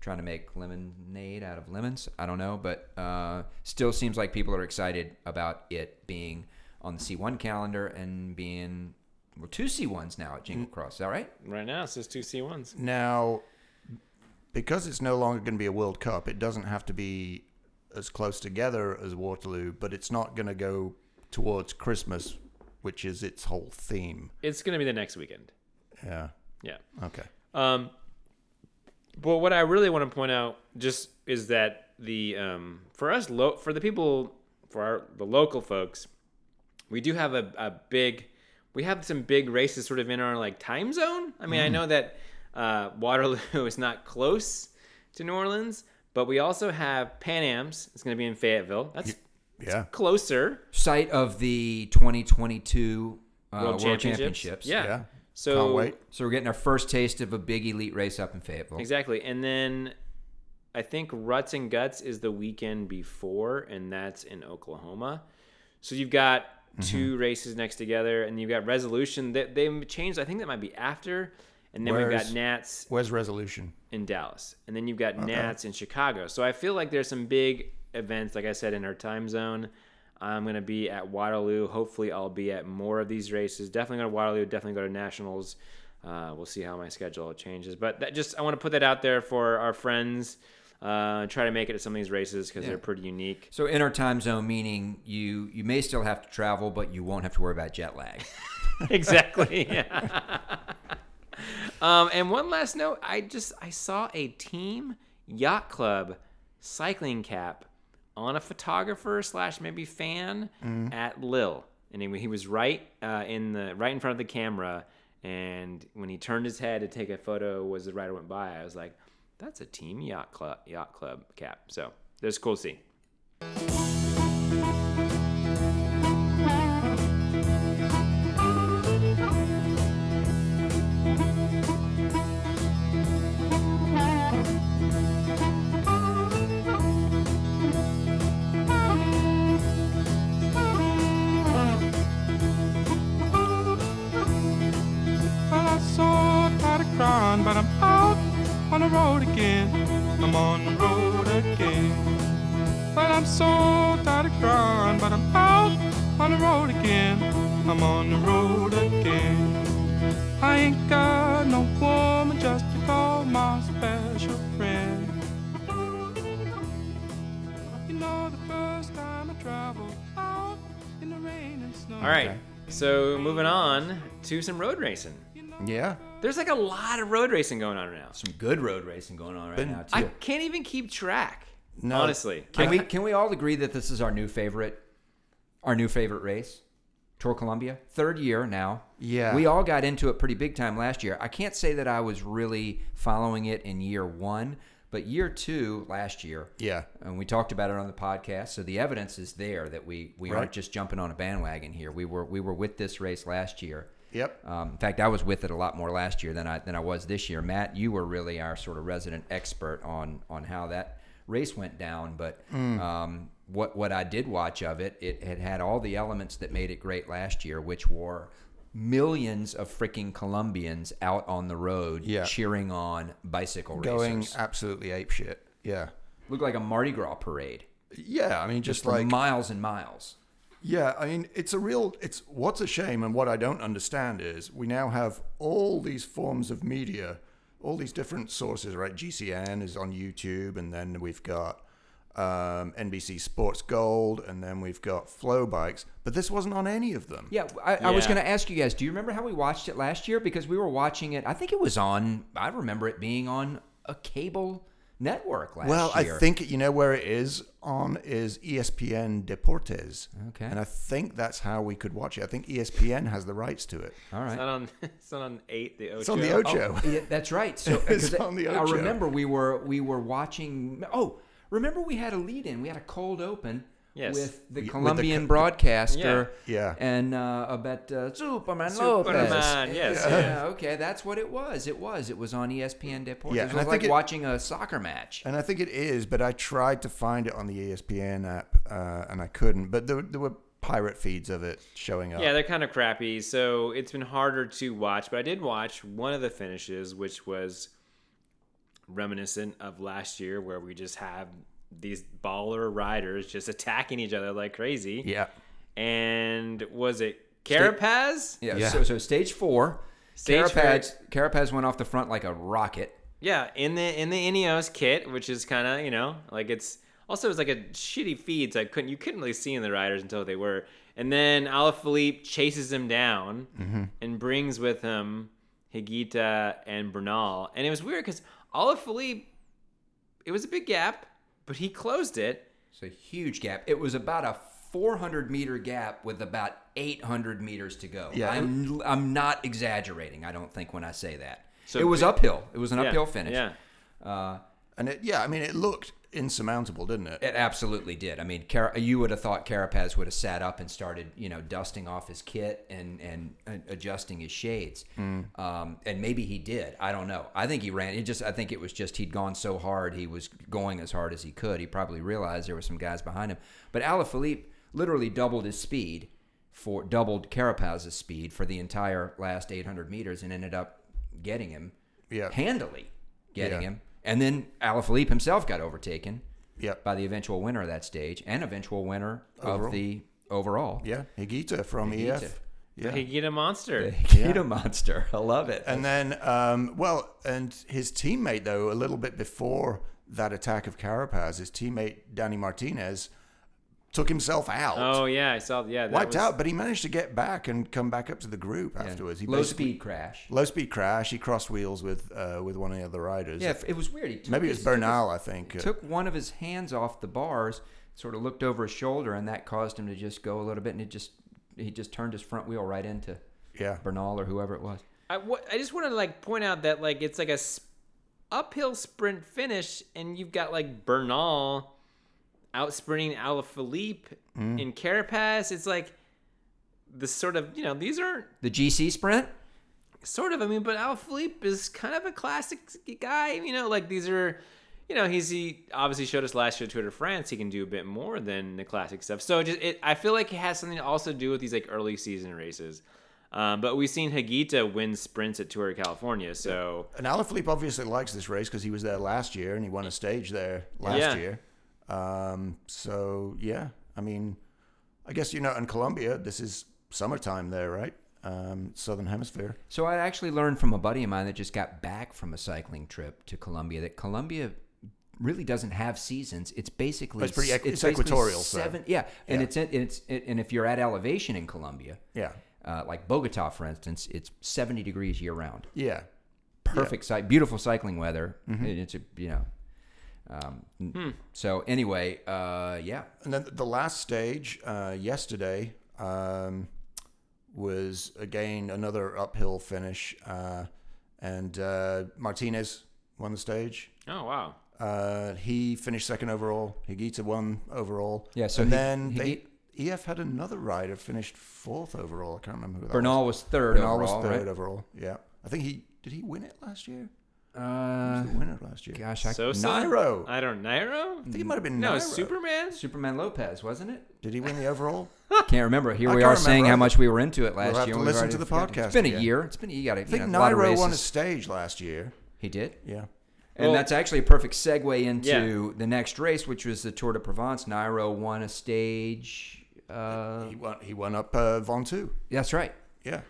trying to make lemonade out of lemons. I don't know, but uh, still seems like people are excited about it being on the C one calendar and being. Well, two C ones now at Jingle Cross, is that right? Right now, it says two C ones. Now, because it's no longer going to be a World Cup, it doesn't have to be as close together as Waterloo, but it's not going to go towards Christmas, which is its whole theme. It's going to be the next weekend. Yeah. Yeah. Okay. Um, but what I really want to point out just is that the um, for us, lo- for the people, for our, the local folks, we do have a, a big, we have some big races sort of in our like time zone. I mean, mm. I know that uh, Waterloo is not close to New Orleans, but we also have Pan Am's. It's going to be in Fayetteville. That's yeah. closer. Site of the twenty twenty-two uh, World, World Championships. Championships. Yeah. yeah. So, Can't wait. So we're getting our first taste of a big elite race up in Fayetteville. Exactly. And then I think Ruts and Guts is the weekend before, and that's in Oklahoma. So you've got mm-hmm. two races next together, and you've got Resolution. They, they've changed. I think that might be after. And then where's, we've got Nats. Where's Resolution? In Dallas. And then you've got okay. Nats in Chicago. So I feel like there's some big events, like I said, in our time zone. I'm going to be at Waterloo. Hopefully I'll be at more of these races. Definitely go to Waterloo. Definitely go to Nationals. Uh, we'll see how my schedule changes. But that just I want to put that out there for our friends. Uh, try to make it to some of these races because yeah. they're pretty unique. So in our time zone, meaning you, you may still have to travel, but you won't have to worry about jet lag. Exactly. Yeah. Um, and one last note, I just I saw a Team Yacht Club cycling cap on a photographer slash maybe fan mm. at Lille, and he, he was right uh, in the right in front of the camera. And when he turned his head to take a photo, as the rider went by, I was like, "That's a Team Yacht Club Yacht Club cap." So that's cool to see. I'm on the road again. I ain't got no woman just to call my special friend. You know, the first time I traveled out in the rain and snow. All right, so moving on to some road racing. Yeah. There's like a lot of road racing going on right now. Some good road racing going on right ben, now, too. I can't even keep track, no. honestly. Can I, we Can we all agree that this is our new favorite, our new favorite race? Tour Colombia, third year now. Yeah. We all got into it pretty big time last year. I can't say that I was really following it in year one, but year two last year. Yeah. And we talked about it on the podcast, so the evidence is there that we, we right. aren't just jumping on a bandwagon here. We were we were with this race last year. Yep. Um, in fact, I was with it a lot more last year than I than I was this year. Matt, you were really our sort of resident expert on on how that race went down, but mm. um What what I did watch of it, it had had all the elements that made it great last year, which were millions of freaking Colombians out on the road yeah. cheering on bicycle Going racers. Going absolutely apeshit, yeah. Looked like a Mardi Gras parade. Yeah, I mean, just, just like... miles and miles. Yeah, I mean, it's a real... It's what's a shame, and what I don't understand is we now have all these forms of media, all these different sources, right? G C N is on YouTube, and then we've got... Um, N B C Sports Gold, and then we've got Flow Bikes, but this wasn't on any of them. Yeah, I, yeah. I was going to ask you guys, do you remember how we watched it last year? Because we were watching it, I think it was on, I remember it being on a cable network last well, year. Well, I think, you know where it is on is E S P N Deportes. Okay. And I think that's how we could watch it. I think E S P N has the rights to it. All right. It's not on, it's not on eight, the Ocho. It's on the Ocho. Oh, yeah, that's right. So, it's on the Ocho. I remember we were, we were watching, oh, remember we had a lead-in. We had a cold open yes. with the Colombian with the, broadcaster yeah. Yeah. and uh, about uh, Superman, Superman Lopez. Superman, yes. Yeah. yeah, okay, that's what it was. It was. It was on E S P N Deportes. Yeah, it was like it, watching a soccer match. And I think it is, but I tried to find it on the E S P N app, uh, and I couldn't. But there, there were pirate feeds of it showing up. Yeah, they're kind of crappy, so it's been harder to watch. But I did watch one of the finishes, which was... reminiscent of last year where we just have these baller riders just attacking each other like crazy. Yeah. And was it Carapaz? Sta- yeah. yeah. So, so stage four, stage Carapaz, four. Carapaz went off the front like a rocket. Yeah. In the, in the Ineos kit, which is kind of, you know, like it's Also, it was like a shitty feed, so I couldn't, you couldn't really see in the riders until they were. And then Alaphilippe chases him down mm-hmm. and brings with him Higuita and Bernal. And it was weird because Alaphilippe, it was a big gap, but he closed it. It's a huge gap. It was about a four hundred meter gap with about eight hundred meters to go. Yeah. I'm I'm not exaggerating, I don't think, when I say that. So it was it, uphill. It was an yeah, uphill finish. Yeah. Uh, and it, yeah, I mean, it looked insurmountable, didn't it? It absolutely did. I mean, Car- you would have thought Carapaz would have sat up and started, you know, dusting off his kit and and adjusting his shades. Mm. Um, and maybe he did. I don't know. I think he ran. It just. I think it was just he'd gone so hard. He was going as hard as he could. He probably realized there were some guys behind him. But Alaphilippe literally doubled his speed for doubled Carapaz's speed for the entire last eight hundred meters and ended up getting him yeah. handily, getting yeah. him. And then Alaphilippe himself got overtaken yep. by the eventual winner of that stage and eventual winner overall. Of the overall. Yeah, Higuita from Higuita. E F. Yeah. The Higuita monster. The Higuita yeah. monster. I love it. And then, um, well, and his teammate, though, a little bit before that attack of Carapaz, his teammate, Dani Martinez, took himself out. Oh, yeah, I saw. Yeah, that Wiped was... out, but he managed to get back and come back up to the group yeah. afterwards. He low-speed crash. Low-speed crash. He crossed wheels with uh, with one of the other riders. Yeah, it was weird. He took Maybe his, it was Bernal, his, I think. He took one of his hands off the bars, sort of looked over his shoulder, and that caused him to just go a little bit, and it just he just turned his front wheel right into yeah. Bernal or whoever it was. I, what, I just want to like point out that like it's like a sp- uphill sprint finish, and you've got like Bernal out sprinting Alaphilippe mm. in Carapaz. It's like the sort of, you know, these aren't... The G C sprint? Sort of. I mean, but Alaphilippe is kind of a classic guy. You know, like these are... You know, he's he obviously showed us last year at Tour de France he can do a bit more than the classic stuff. So it just it, I feel like it has something to also do with these like early season races. Um, but we've seen Higuita win sprints at Tour of California, so... And Alaphilippe obviously likes this race because he was there last year and he won a stage there last yeah. year. Um, so yeah, I mean, I guess, you know, in Colombia, this is summertime there, right? Um, Southern Hemisphere. So I actually learned from a buddy of mine that just got back from a cycling trip to Colombia that Colombia really doesn't have seasons. It's basically, but it's pretty, it's, it's equatorial. Seven, so. Yeah. And yeah. it's, in, it's, it, and if you're at elevation in Colombia, yeah. Uh, like Bogota, for instance, it's seventy degrees year round. Yeah. Perfect yeah. site, beautiful cycling weather. Mm-hmm. It, it's a, you know. Um, hmm. So anyway, uh, yeah. And then the last stage uh, yesterday um, was, again, another uphill finish. Uh, and uh, Martinez won the stage. Oh, wow. Uh, he finished second overall. Higuita won overall. Yeah, so and he, then Higuita, they, E F had another rider finished fourth overall. I can't remember who that Bernal was. was third Bernal overall, was third right? overall, yeah. I think he, did he win it last year? Uh, Who was the winner last year? Gosh, I so, so? Nairo. I don't Nairo. I think it might have been no Nairo. Superman. Superman Lopez, wasn't it? Did he win the overall? Can't remember. Here I we are saying remember. How much we were into it last we'll year. Have to listen to the podcast. It's been again. a year. It's been you got. I think you know, Nairo won a stage last year. He did. Yeah, and well, that's actually a perfect segue into yeah. the next race, which was the Tour de Provence. Nairo won a stage. Uh, he won. He won up uh, Ventoux. That's right. Yeah.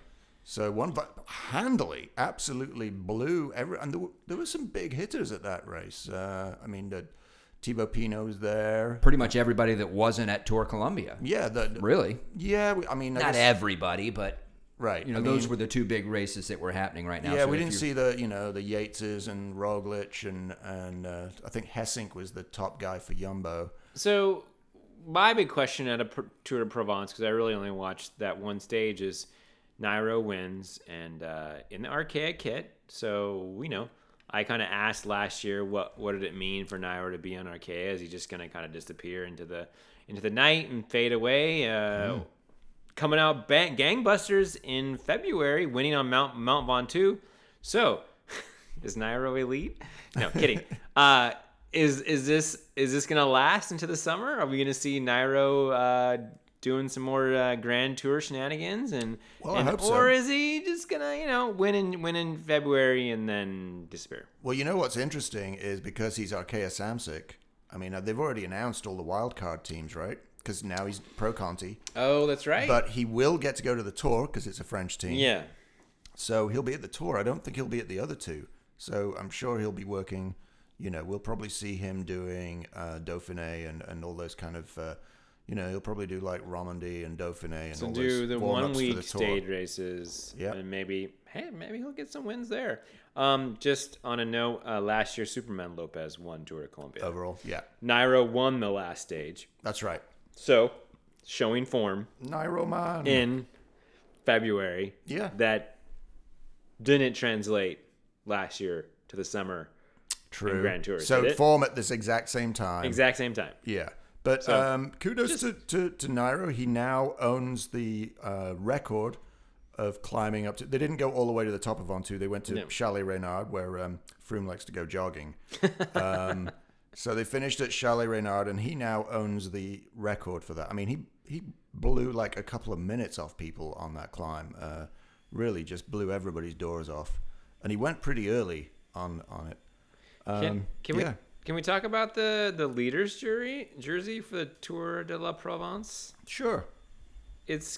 So one, but handily, absolutely blew every, and there were, there were some big hitters at that race. Uh, I mean, the, Thibaut Pinot was there. Pretty much everybody that wasn't at Tour Colombia. Yeah, the, really. Yeah, I mean, I not guess, everybody, but right. You know, I those mean, were the two big races that were happening right now. Yeah, so we didn't see the you know the Yateses and Roglic and and uh, I think Hessink was the top guy for Jumbo. So my big question at a Tour de Provence, because I really only watched that one stage, is Nairo wins and uh, in the Archaea kit. So, you know, I kind of asked last year, what what did it mean for Nairo to be on Archaea? Is he just going to kind of disappear into the into the night and fade away? Uh, mm. Coming out bang, gangbusters in February, winning on Mount, Mount Ventoux. So, is Nairo elite? No, kidding. uh, is is this is this going to last into the summer? Are we going to see Nairo... Uh, doing some more uh, Grand Tour shenanigans, and, well, and I hope so. Or is he just gonna, you know, win in win in February and then disappear? Well, you know what's interesting is because he's Arkea Samsic. I mean, they've already announced all the wildcard teams, right? Because now he's Pro Conti. Oh, that's right. But he will get to go to the Tour because it's a French team. Yeah. So he'll be at the Tour. I don't think he'll be at the other two. So I'm sure he'll be working you know, we'll probably see him doing uh, Dauphiné and, and all those kind of, uh, you know, he'll probably do like Romandie and Dauphiné and so all those. So do the one-week stage races. Yeah. And maybe, hey, maybe he'll get some wins there. Um, just on a note, uh, last year Superman Lopez won Tour de Colombia. Overall, yeah. Nairo won the last stage. That's right. So, showing form. Nairo man. In February. Yeah. That didn't translate last year to the summer. True. Grand Tours, so form at this exact same time. Exact same time. Yeah. But so, um, kudos just, to, to, to Nairo. He now owns the uh, record of climbing up to... They didn't go all the way to the top of Ventoux. They went to no. Chalet Reynard, where um, Froome likes to go jogging. Um, so they finished at Chalet Reynard, and he now owns the record for that. I mean, he, he blew like a couple of minutes off people on that climb. Uh, really just blew everybody's doors off. And he went pretty early on, on it. Um, can can yeah. we can we talk about the, the leaders jury jersey for the Tour de la Provence? Sure. It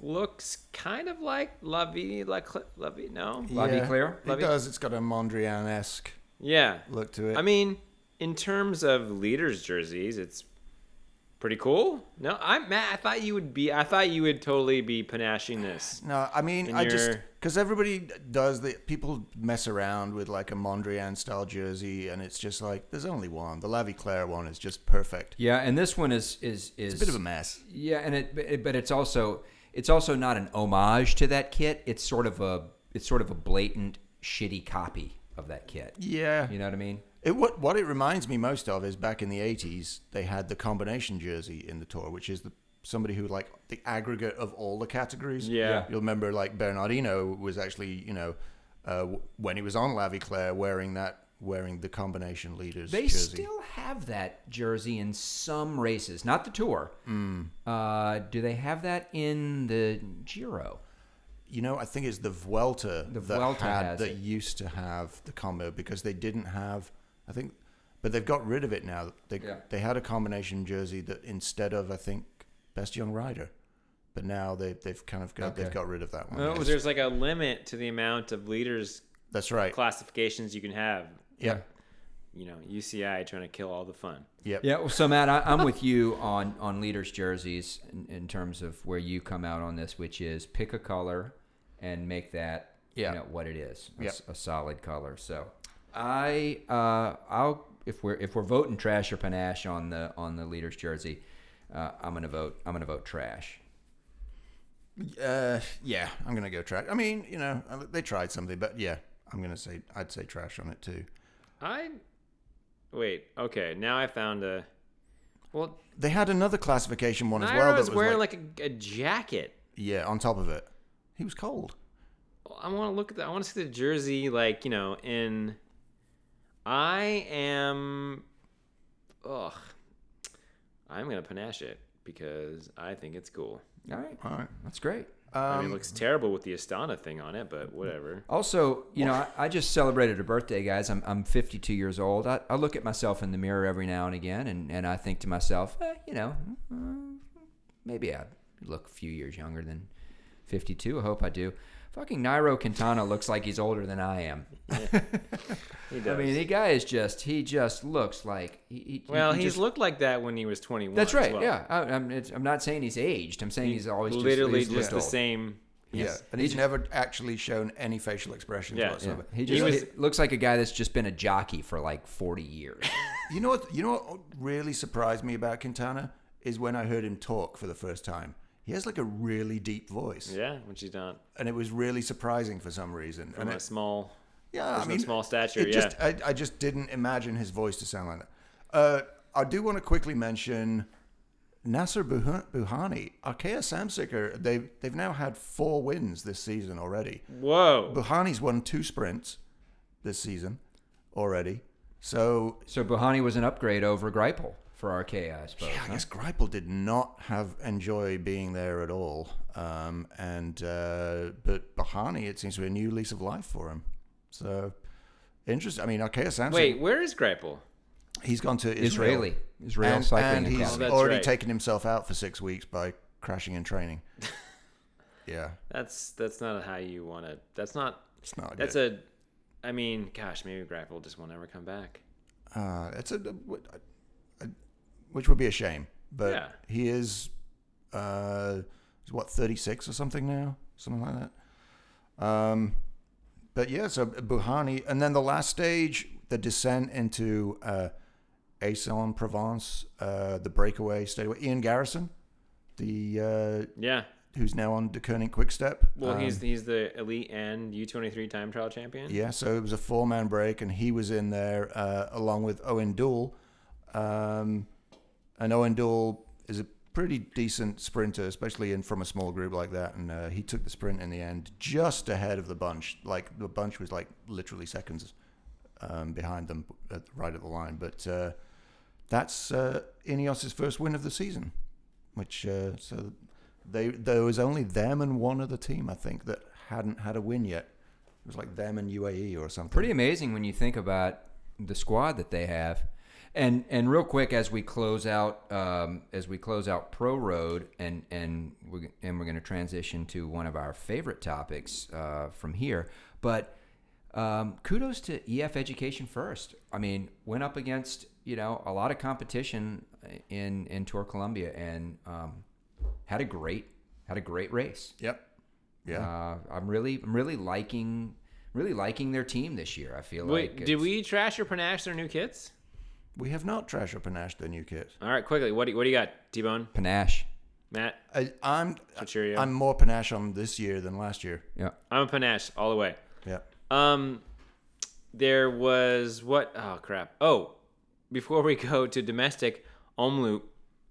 looks kind of like La Vie La, Cl- La Vie no La yeah, Vie Claire. It Vie? does. It's got a Mondrian-esque yeah look to it. I mean, in terms of leaders jerseys, it's pretty cool. No, I'm Matt. I thought you would be. I thought you would totally be panaching this. No, I mean, I your... just because everybody does the people mess around with like a Mondrian style jersey, and it's just like there's only one. The La Vie Claire one is just perfect. Yeah, and this one is is is it's a bit of a mess. Yeah, and it but it's also it's also not an homage to that kit. It's sort of a it's sort of a blatant shitty copy of that kit. Yeah, you know what I mean. It, what what it reminds me most of is back in the eighties, they had the combination jersey in the Tour, which is the somebody who like the aggregate of all the categories. Yeah, you'll remember like Bernardino was actually, you know, uh, when he was on La Vie Claire wearing that wearing the combination leaders. They jersey. Still have that jersey in some races, not the Tour. Mm. Uh, do they have that in the Giro? You know, I think it's the Vuelta the that Vuelta had that it. used to have the combo because they didn't have. I think, but they've got rid of it now. They yeah. they had a combination jersey that instead of I think Best Young Rider, but now they they've kind of got okay. they've got rid of that one. Oh, there's like a limit to the amount of leaders. That's right. Classifications you can have. Yeah. You know, U C I trying to kill all the fun. Yep. Yeah. Well, so Matt, I, I'm with you on on leaders jerseys in, in terms of where you come out on this, which is pick a color and make that yeah. you know, what it is, a, yep. a solid color. So. I uh I'll if we're if we're voting trash or panache on the on the leader's jersey, uh, I'm gonna vote I'm gonna vote trash. Uh yeah, I'm gonna go trash. I mean, you know, they tried something, but yeah, I'm gonna say I'd say trash on it too. I wait okay now I found a well they had another classification one as well. I was wearing like, like a, a jacket. Yeah, on top of it, he was cold. I want to look at that. I want to see the jersey like you know in. I am, ugh, I'm going to panache it because I think it's cool. All right. All right. That's great. Um, I mean, it looks terrible with the Astana thing on it, but whatever. Also, you know, I, I just celebrated a birthday, guys. I'm I'm fifty-two years old. I, I look at myself in the mirror every now and again, and, and I think to myself, eh, you know, maybe I look a few years younger than fifty-two. I hope I do. Fucking Nairo Quintana looks like he's older than I am. Yeah, he does. I mean, the guy is just—he just looks like he. he well, he he's just, looked like that when he was twenty-one. That's right. As well. Yeah, I, I'm. It's, I'm not saying he's aged. I'm saying he he's always literally just, he's just, just the same. Yeah, he's, and he's, he's never actually shown any facial expressions yeah. whatsoever. Yeah. He just he was, he looks like a guy that's just been a jockey for like forty years. You know what? You know what really surprised me about Quintana is when I heard him talk for the first time. He has like a really deep voice. Yeah, which he's not. And it was really surprising for some reason. From and a it, small, yeah, I mean, small stature. Yeah, just, I, I just didn't imagine his voice to sound like that. Uh, I do want to quickly mention Nasser Bouhanni, Arkea Samsiker. They've they've now had four wins this season already. Whoa! Buhani's won two sprints this season already. So so Bouhanni was an upgrade over Greipel. For Arkea, I suppose. Yeah, I huh? guess Greipel did not have enjoy being there at all. Um, and uh, But Bouhanni, it seems to be a new lease of life for him. So, interesting. I mean, Arkea Samsiker... Wait, where is Greipel? He's gone to Israel. Israeli. Israel and, cycling. And he's oh, already right. taken himself out for six weeks by crashing and training. Yeah. That's that's not how you want to... That's not... It's not That's good. a... I mean, gosh, maybe Greipel just won't ever come back. Uh, it's a, a, a which would be a shame, but yeah. he is uh, he's what thirty-six or something now, something like that. Um, but yeah, so Bouhanni, and then the last stage, the descent into uh, Aix-en-Provence, uh, the breakaway stage with Ian Garrison, the uh, yeah. who's now on De Koning Quick Step. Well, um, he's he's the elite and U twenty-three time trial champion. Yeah, so it was a four-man break, and he was in there uh, along with Owen Doel. Um, and Owen Doel is a pretty decent sprinter, especially in from a small group like that. And uh, he took the sprint in the end, just ahead of the bunch. Like the bunch was like literally seconds um, behind them, at, right at the line. But uh, that's uh, Ineos's first win of the season, which uh, so. They, there was only them and one other team, I think, that hadn't had a win yet. It was like them and U A E or something. Pretty amazing when you think about the squad that they have. And and real quick, as we close out, um, as we close out Pro Road, and and we're and we're going to transition to one of our favorite topics uh, from here. But um, kudos to E F Education First. I mean, went up against you know a lot of competition in in Tour Colombia and. Um, Had a great, had a great race. Yep. Yeah. Uh, I'm really, I'm really liking, really liking their team this year. I feel Wait, like. Did we trash or panache their new kits? We have not trash or panache their new kits. All right, quickly. What do you, what do you got, T-Bone? Panache. Matt. I, I'm. Cheerio. I'm more panache on this year than last year. Yeah. I'm a panache all the way. Yeah. Um, there was what? Oh crap. Oh, before we go to domestic, Omloop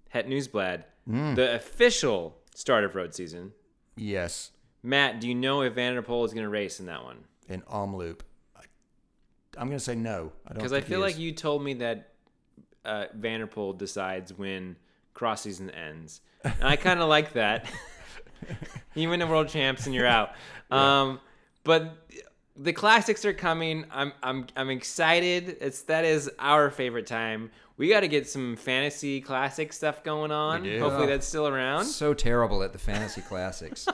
Het Nieuwsblad. Mm. The official start of road season. Yes. Matt, do you know if Van der Poel is going to race in that one? In Omloop. I, I'm going to say no. I don't Because I feel like you told me that uh, Van der Poel decides when cross season ends. And I kind of like that. You win the world champs and you're out. Yeah. Um, but the classics are coming. I'm I'm I'm excited. It's that is our favorite time. We got to get some fantasy classic stuff going on. Hopefully that's still around. So terrible at the fantasy classics.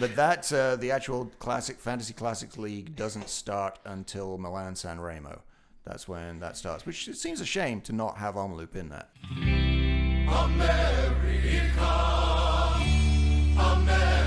But that uh, the actual classic fantasy classics league doesn't start until Milan San Remo. That's when that starts. Which it seems a shame to not have Omloop in that. America, America.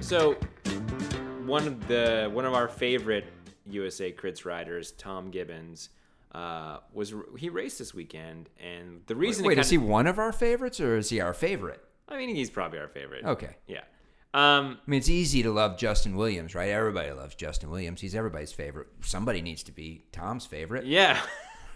So, one of the one of our favorite U S A Crits riders, Tom Gibbons, uh, was he raced this weekend, and the reason wait, wait is of, he one of our favorites or is he our favorite? I mean, he's probably our favorite. Okay, yeah. Um, I mean, it's easy to love Justin Williams, right? Everybody loves Justin Williams. He's everybody's favorite. Somebody needs to be Tom's favorite. Yeah.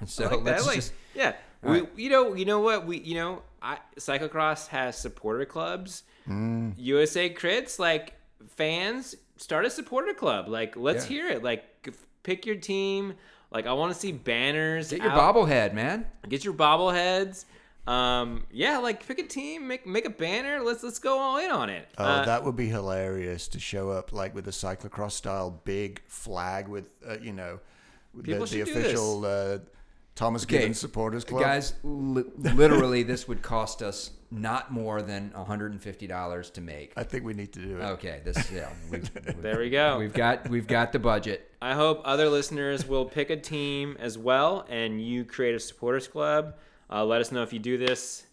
So like let's just, yeah. We, right. You know, you know what we you know, I, cyclocross has supporter clubs. Mm. U S A Crits like. Fans, start a supporter club. Like, let's yeah. hear it. Like, pick your team. Like, I want to see banners. Get your out. bobblehead, man. Get your bobbleheads. Um, yeah, like pick a team, make make a banner. Let's let's go all in on it. Oh, uh, that would be hilarious to show up like with a cyclocross style big flag with uh, you know the, the official uh, Thomas okay. Gibbons supporters club. Guys, li- literally, this would cost us. Not more than one hundred fifty dollars to make. I think we need to do it. Okay, this yeah. We've, we've, there we go. We've got we've got the budget. I hope other listeners will pick a team as well, and you create a supporters club. Uh, let us know if you do this.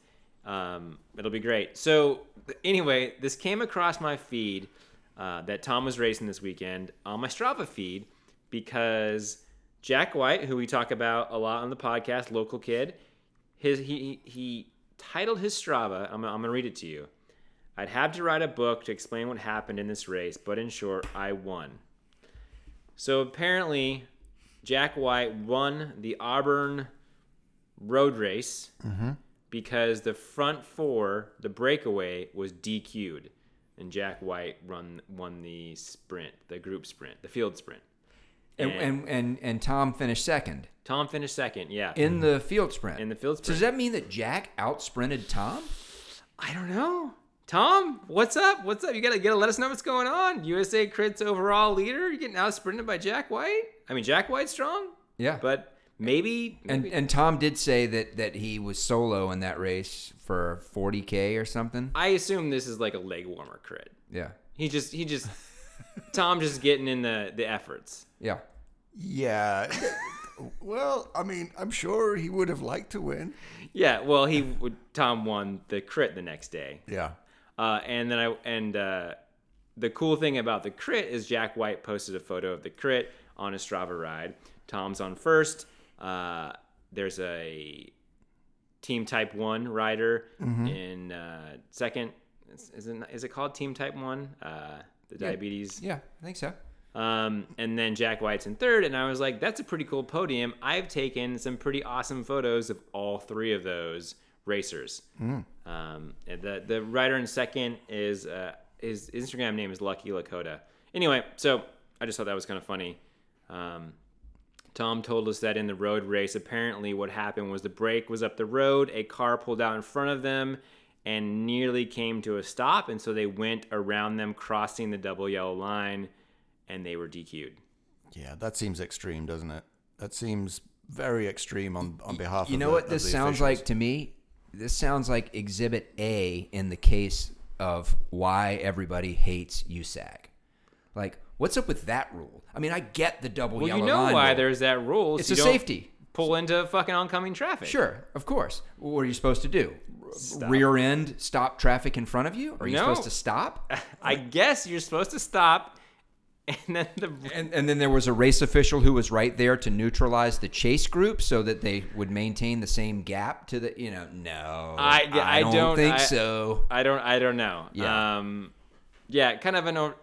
Um, it'll be great. So anyway, this came across my feed uh, that Tom was racing this weekend on my Strava feed because Jack White, who we talk about a lot on the podcast, local kid, his he he. he titled his Strava, I'm, I'm going to read it to you. I'd have to write a book to explain what happened in this race, but in short, I won. So apparently, Jack White won the Auburn road race mm-hmm. because the front four, the breakaway, was D Q'd. and Jack White run won the sprint, the group sprint, the field sprint. And and, and and and Tom finished second. Tom finished second, yeah. In the field sprint. In the field sprint. So does that mean that Jack out-sprinted Tom? I don't know. Tom, what's up? What's up? You got to gotta let us know what's going on. U S A Crit's overall leader. You're getting out-sprinted by Jack White? I mean, Jack White's strong. Yeah. But maybe... maybe. And and Tom did say that, that he was solo in that race for forty K or something. I assume this is like a leg warmer crit. Yeah. He just... He just Tom just getting in the, the efforts. Yeah. Yeah. Well, I mean, I'm sure he would have liked to win. Yeah. Well, he would. Tom won the crit the next day. Yeah. Uh, and then I and uh, the cool thing about the crit is Jack White posted a photo of the crit on a Strava ride. Tom's on first. Uh, there's a Team Type One rider mm-hmm. in uh, second. Is, is it is it called Team Type One? Uh, the yeah. diabetes. Yeah, I think so. Um, and then Jack White's in third, and I was like, that's a pretty cool podium. I've taken some pretty awesome photos of all three of those racers. Mm. Um, the the rider in second is uh, his Instagram name is Lucky Lakota. Anyway, so I just thought that was kind of funny. Um, Tom told us that in the road race, apparently what happened was the brake was up the road, a car pulled out in front of them, and nearly came to a stop, and so they went around them, crossing the double yellow line. And they were D Q'd. Yeah, that seems extreme, doesn't it? That seems very extreme on, on behalf of the You know what this sounds like to me? This sounds like Exhibit A in the case of why everybody hates U S A C. Like, what's up with that rule? I mean, I get the double yellow line. Well, you know why there's that rule. It's a safety. Pull into fucking oncoming traffic. Sure, of course. What are you supposed to do? Stop. Rear end, stop traffic in front of you? Are you supposed to stop? I guess you're supposed to stop. And then the and, and then there was a race official who was right there to neutralize the chase group so that they would maintain the same gap to the you know no I, I, I don't, don't think I, so I don't I don't know yeah um, yeah kind of an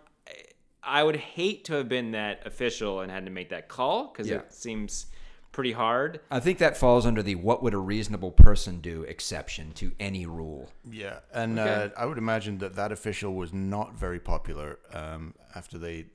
I would hate to have been that official and had to make that call because yeah. it seems pretty hard. I think that falls under the what would a reasonable person do exception to any rule. Yeah, and okay. uh, I would imagine that that official was not very popular um, after they.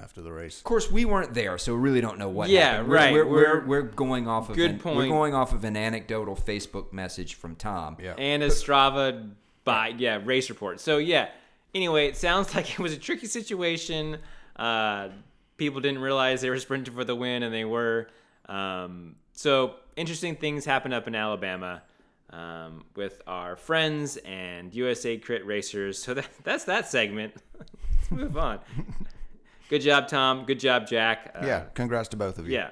After the race, of course, we weren't there, so we really don't know what. Yeah, happened. We're, right. We're we're, we're we're going off of good an, point. We're going off of an anecdotal Facebook message from Tom yeah. and a Strava by yeah race report. So yeah. Anyway, it sounds like it was a tricky situation. Uh, people didn't realize they were sprinting for the win, and they were. Um, so interesting things happen up in Alabama um, with our friends and U S A Crit racers. So that, that's that segment. Let's move on. Good job, Tom. Good job, Jack. Uh, yeah, congrats to both of you. Yeah.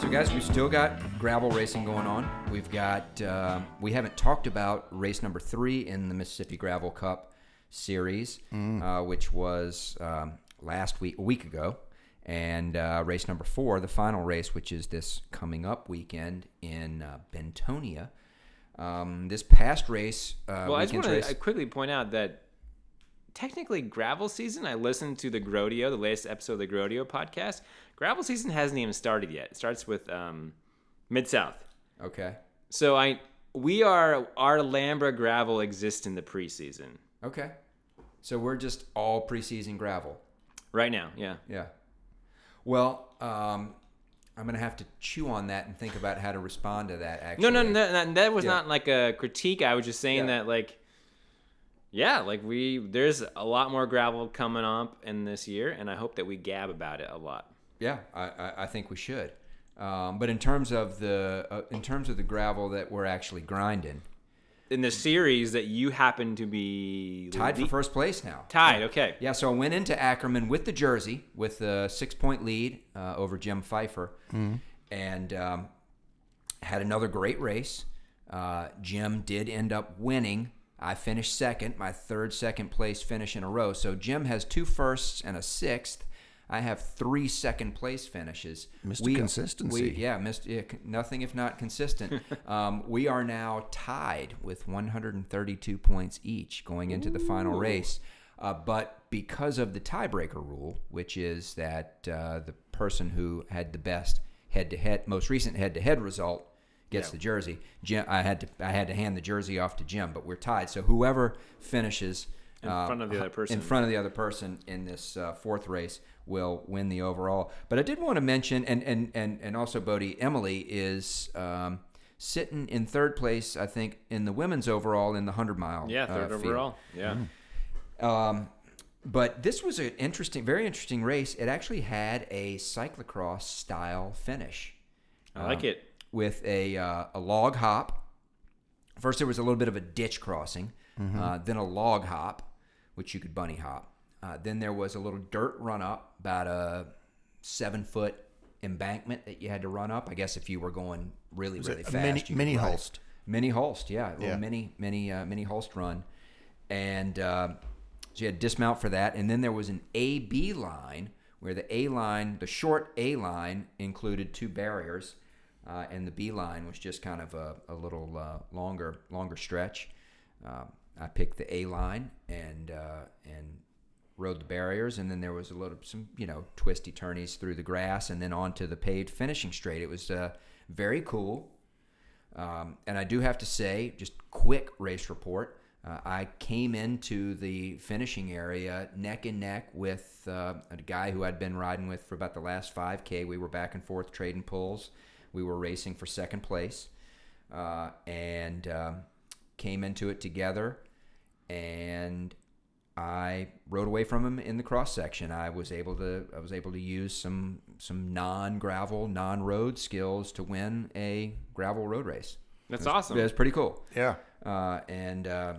So, guys, we still got gravel racing going on. We've got uh, we haven't talked about race number three in the Mississippi Gravel Cup series, mm. uh, which was um, last week, a week ago, and uh, race number four, the final race, which is this coming up weekend in uh, Bentonia. Um, this past race, uh, well, I just want to quickly point out that technically gravel season. I listened to the Grodio, the latest episode of the Grodio podcast. Gravel season hasn't even started yet. It starts with. Um, Mid-South. Okay. So I we are our Lambra gravel exists in the preseason. Okay. So we're just all preseason gravel. Right now, yeah. Yeah. Well, um, I'm going to have to chew on that and think about how to respond to that, actually. No, no, no, no that was yeah. not like a critique. I was just saying yeah. that, like, yeah, like we there's a lot more gravel coming up in this year, and I hope that we gab about it a lot. Yeah, I, I, I think we should. Um, but in terms of the uh, in terms of the gravel that we're actually grinding, in the series that you happen to be tied lead? for first place now. Tied, okay. Yeah, so I went into Ackerman with the jersey with a six point lead uh, over Jim Pfeiffer, mm-hmm. and um, had another great race. Uh, Jim did end up winning. I finished second, my third second place finish in a row. So Jim has two firsts and a sixth. I have three second place finishes. Mister We, Consistency. We, yeah, Mister nothing if not consistent. um, we are now tied with one hundred thirty-two points each going into Ooh. the final race. Uh, but because of the tiebreaker rule, which is that uh, the person who had the best head-to-head, most recent head-to-head result gets yeah. the jersey. Jim, I had to I had to hand the jersey off to Jim, but we're tied. So whoever finishes in uh, front of the other person, in front of the other person in this uh, fourth race will win the overall. But I did want to mention, and and and, and also Bodie, Emily is. Um, sitting in third place, I think, in the women's overall in the hundred mile. Yeah, third uh, overall. Yeah. Mm. Um, but this was an interesting, very interesting race. It actually had a cyclocross style finish. I like um, it. With a uh, a log hop. First, there was a little bit of a ditch crossing, mm-hmm. uh, then a log hop, which you could bunny hop. Uh, then there was a little dirt run up, about a seven foot embankment that you had to run up. I guess if you were going really, was really fast, mini, you mini Hulst, mini Hulst, yeah, a little yeah. mini mini uh, mini Hulst run, and. Uh, So you had to dismount for that, and then there was an A B line where the A line, the short A line, included two barriers, uh, and the B line was just kind of a, a little uh, longer, longer stretch. Uh, I picked the A line and uh, and rode the barriers, and then there was a little some you know twisty turnies through the grass, and then onto the paved finishing straight. It was uh, very cool, um, and I do have to say, just quick race report. Uh, I came into the finishing area neck and neck with uh, a guy who I'd been riding with for about the last five K. We were back and forth trading pulls. We were racing for second place uh, and uh, came into it together. And I rode away from him in the cross section. I was able to I was able to use some some non-gravel, non-road skills to win a gravel road race. That's it was, awesome. It was pretty cool. Yeah. Uh, and. Uh,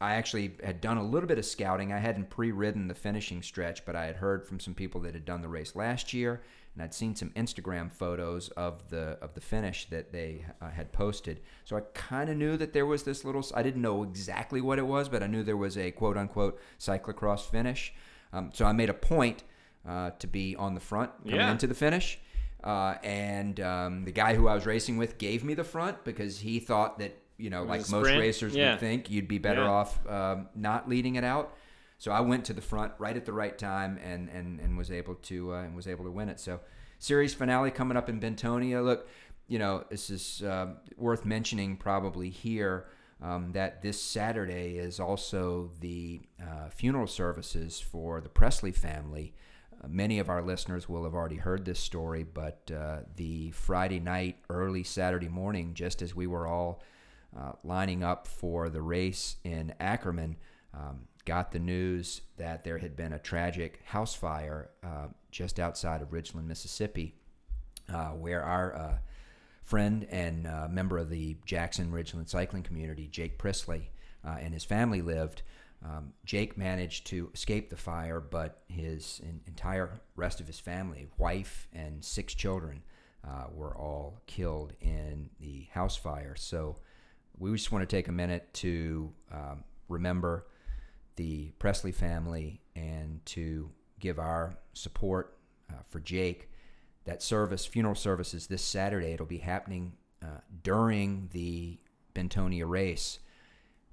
I actually had done a little bit of scouting. I hadn't pre-ridden the finishing stretch, but I had heard from some people that had done the race last year, and I'd seen some Instagram photos of the of the finish that they uh, had posted. So I kind of knew that there was this little – I didn't know exactly what it was, but I knew there was a quote-unquote cyclocross finish. Um, so I made a point uh, to be on the front coming yeah. into the finish. Uh, and um, the guy who I was racing with gave me the front because he thought that – You know, like most racers yeah. would think, you'd be better yeah. off um, not leading it out. So I went to the front right at the right time and and, and was able to uh, and was able to win it. So series finale coming up in Bentonia. Look, you know, this is uh, worth mentioning probably here um, that this Saturday is also the uh, funeral services for the Presley family. Uh, many of our listeners will have already heard this story, but uh, the Friday night, early Saturday morning, just as we were all Uh, lining up for the race in Ackerman, um, got the news that there had been a tragic house fire uh, just outside of Richland, Mississippi, uh, where our uh, friend and uh, member of the Jackson Richland cycling community, Jake Priestley, uh, and his family lived. Um, Jake managed to escape the fire, but his in, entire rest of his family, wife and six children, uh, were all killed in the house fire. So we just want to take a minute to um, remember the Presley family and to give our support uh, for Jake. That service, funeral services, this Saturday. It'll be happening uh, during the Bentonia race.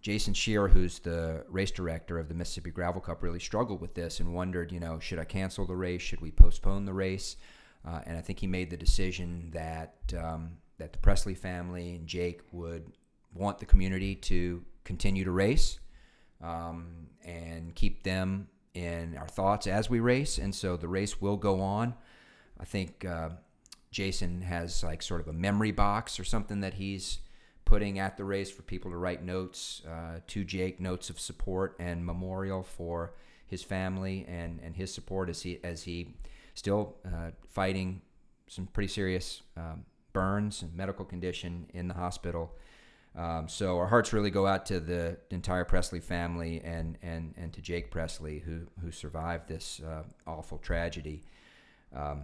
Jason Shearer, who's the race director of the Mississippi Gravel Cup, really struggled with this and wondered, you know, should I cancel the race? Should we postpone the race? Uh, and I think he made the decision that um, that the Presley family and Jake would want the community to continue to race um, and keep them in our thoughts as we race. And so the race will go on. I think uh, Jason has like sort of a memory box or something that he's putting at the race for people to write notes uh, to Jake, notes of support and memorial for his family and, and his support as he, as he still uh, fighting some pretty serious um, burns and medical condition in the hospital. Um, so our hearts really go out to the entire Presley family and and, and to Jake Presley, who who survived this uh, awful tragedy. Um,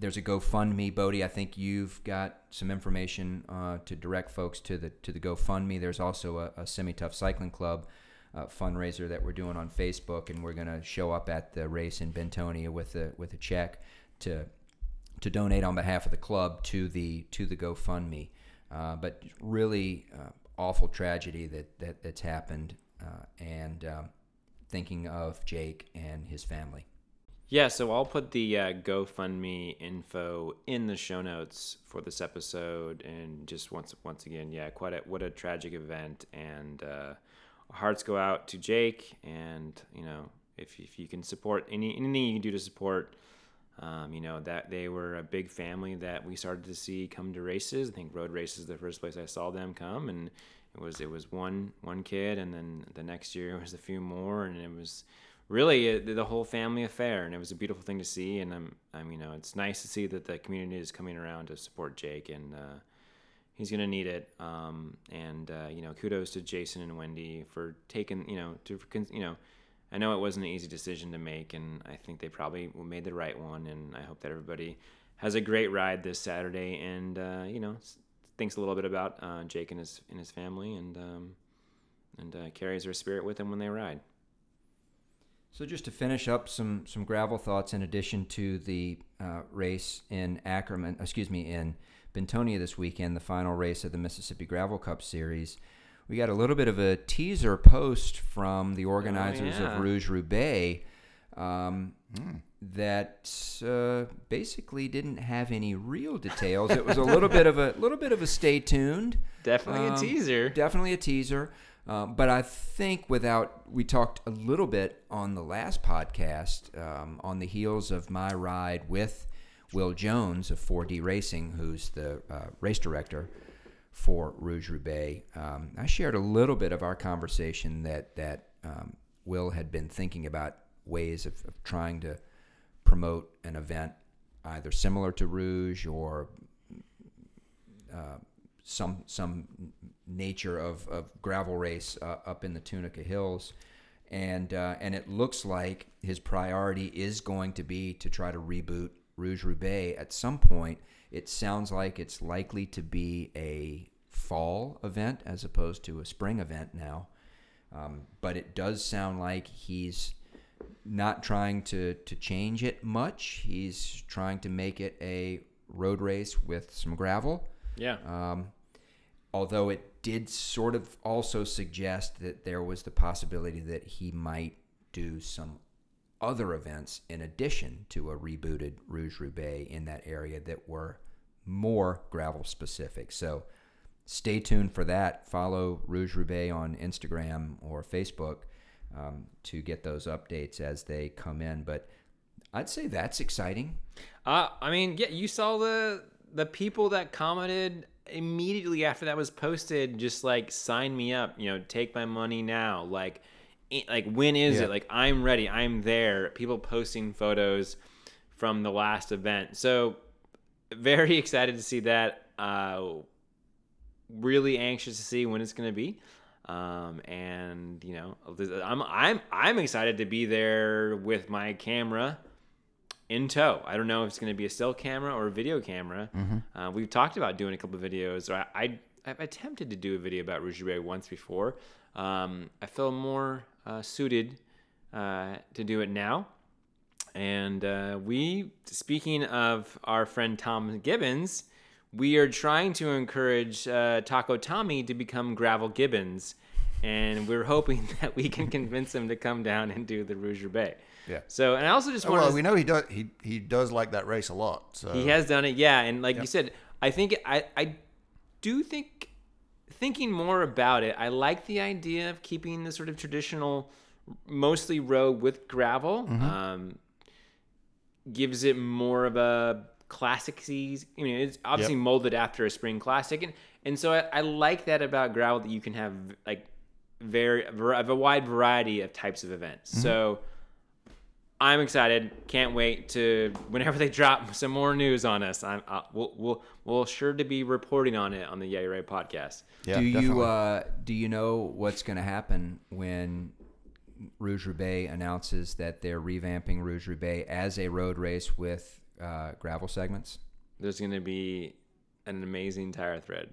there's a GoFundMe, Bodie. I think you've got some information uh, to direct folks to the to the GoFundMe. There's also a, a Semi-Tough Cycling Club uh, fundraiser that we're doing on Facebook, and we're going to show up at the race in Bentonia with a with a check to to donate on behalf of the club to the to the GoFundMe. Uh, but really uh, awful tragedy that, that that's happened, uh, and um, thinking of Jake and his family. Yeah, so I'll put the uh, GoFundMe info in the show notes for this episode, and just once once again, yeah, quite a, what a tragic event, and uh, our hearts go out to Jake, and you know, if if you can support any anything you can do to support, um, you know, that they were a big family that we started to see come to races. I think road races is the first place I saw them come, and it was it was one one kid, and then the next year it was a few more, and it was. Really, the whole family affair, and it was a beautiful thing to see. And I'm, I'm, you know, it's nice to see that the community is coming around to support Jake, and uh, he's gonna need it. Um, and uh, you know, kudos to Jason and Wendy for taking, you know, to, you know, I know it wasn't an easy decision to make, and I think they probably made the right one. And I hope that everybody has a great ride this Saturday, and uh, you know, thinks a little bit about uh, Jake and his and his family, and um, and uh, carries their spirit with them when they ride. So just to finish up some, some gravel thoughts in addition to the uh, race in Ackerman, excuse me, in Bentonia this weekend, the final race of the Mississippi Gravel Cup Series, we got a little bit of a teaser post from the organizers oh, yeah. of Rouge-Roubaix um, mm. that uh, basically didn't have any real details. It was a little bit of a little bit of a stay tuned. Definitely um, a teaser. Definitely a teaser. Um, but I think without, we talked a little bit on the last podcast um, on the heels of my ride with Will Jones of four D Racing, who's the uh, race director for Rouge-Roubaix. Um, I shared a little bit of our conversation that, that um, Will had been thinking about ways of, of trying to promote an event either similar to Rouge or uh, some some nature of, of gravel race uh, up in the Tunica Hills. And uh, and it looks like his priority is going to be to try to reboot Rouge-Roubaix at some point. It sounds like it's likely to be a fall event as opposed to a spring event now. Um, but it does sound like he's not trying to, to change it much. He's trying to make it a road race with some gravel. Yeah. Um, although it did sort of also suggest that there was the possibility that he might do some other events in addition to a rebooted Rouge-Roubaix in that area that were more gravel specific. So stay tuned for that. Follow Rouge-Roubaix on Instagram or Facebook um, to get those updates as they come in. But I'd say that's exciting. Uh, I mean, yeah, you saw the... the people that commented immediately after that was posted, just like, sign me up, you know, take my money now. Like, like when is yeah. it? Like, I'm ready. I'm there. People posting photos from the last event. So very excited to see that. Uh, really anxious to see when it's going to be. Um, and you know, I'm, I'm, I'm excited to be there with my camera in tow. I don't know if it's going to be a still camera or a video camera. Mm-hmm. Uh, we've talked about doing a couple of videos. Or I, I, I've attempted to do a video about Rouge-Roubaix once before. Um, I feel more uh, suited uh, to do it now. And uh, we, speaking of our friend Tom Gibbons, we are trying to encourage uh, Taco Tommy to become Gravel Gibbons. And we're hoping that we can convince him to come down and do the Rouge-Roubaix. Yeah. So, and I also just want to. Oh, well, we know he does. He he does like that race a lot. So he has done it. Yeah, and like yep. you said, I think I I do think thinking more about it, I like the idea of keeping the sort of traditional, mostly road with gravel. Mm-hmm. Um, gives it more of a classic-y. I mean, it's obviously yep. molded after a spring classic, and and so I, I like that about gravel, that you can have like very of a wide variety of types of events. Mm-hmm. So. I'm excited. Can't wait to whenever they drop some more news on us. I'm uh, we'll we'll we'll sure to be reporting on it on the Yeah You're Right podcast. Yeah, do definitely. you uh, do you know what's going to happen when Rouge-Roubaix announces that they're revamping Rouge-Roubaix as a road race with uh, gravel segments? There's going to be an amazing tire thread.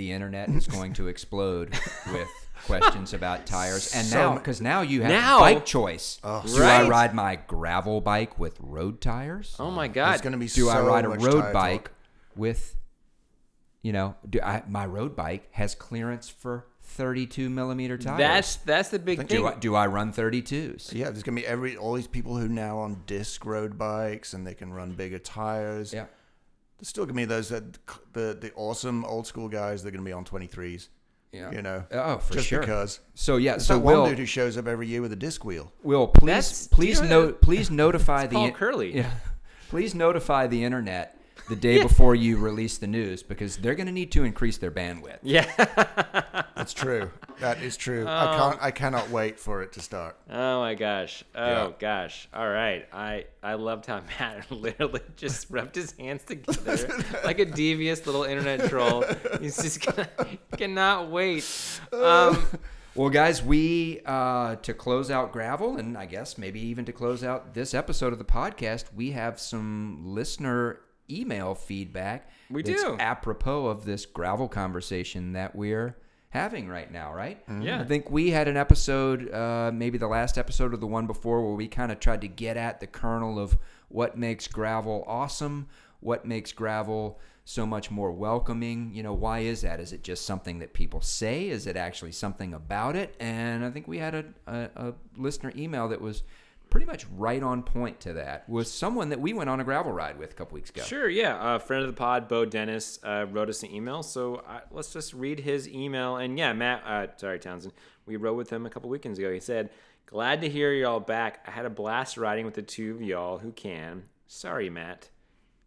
the internet is going to explode with questions about tires. And so, now, because now you have now, bike choice. Oh, do right? I ride my gravel bike with road tires? Oh my God. It's going to be do so I ride a road bike talk. with, you know, do I, my road bike has clearance for thirty-two millimeter tires. That's that's the big thing. Do I, do I run thirty-twos? Yeah, there's going to be every all these people who now on disc road bikes and they can run bigger tires. Yeah. There's still going to be those that the, the awesome old school guys that are going to be on twenty-threes. Yeah. You know. Oh, for just sure. Just because. So yeah, there's so that Will, one dude who shows up every year with a disc wheel. Will, please please no, please notify the Paul Curley. Yeah. Please notify the internet the day before you release the news, because they're going to need to increase their bandwidth. Yeah. That's true. That is true. Oh. I can't I cannot wait for it to start. Oh my gosh. Oh yeah. gosh. All right. I I loved how Matt literally just rubbed his hands together like a devious little internet troll. He's just gonna, cannot wait. Um Well, guys, we, uh, to close out Gravel, and I guess maybe even to close out this episode of the podcast, we have some listener email feedback. We that's do. Apropos of this gravel conversation that we're having right now, right? Mm-hmm. Yeah. I think we had an episode, uh, maybe the last episode or the one before, where we kind of tried to get at the kernel of what makes gravel awesome, what makes gravel so much more welcoming. You know, why is that? Is it just something that people say? Is it actually something about it? And I think we had a, a, a listener email that was pretty much right on point to that, was someone that we went on a gravel ride with a couple weeks ago. Sure, yeah. A friend of the pod, Bo Dennis, uh, wrote us an email. So uh, let's just read his email. And yeah, Matt, uh, sorry, Townsend, we rode with him a couple weekends ago. He said, "Glad to hear y'all back. I had a blast riding with the two of y'all who can. Sorry, Matt."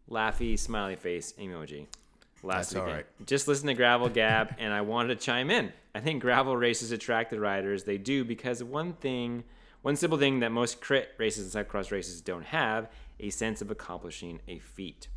Laughy, smiley face, emoji. Last That's weekend. All right. "Just listen to Gravel Gab, and I wanted to chime in. I think gravel races attract the riders. They do because one thing... One simple thing that most crit races and cyclocross races don't have, a sense of accomplishing a feat.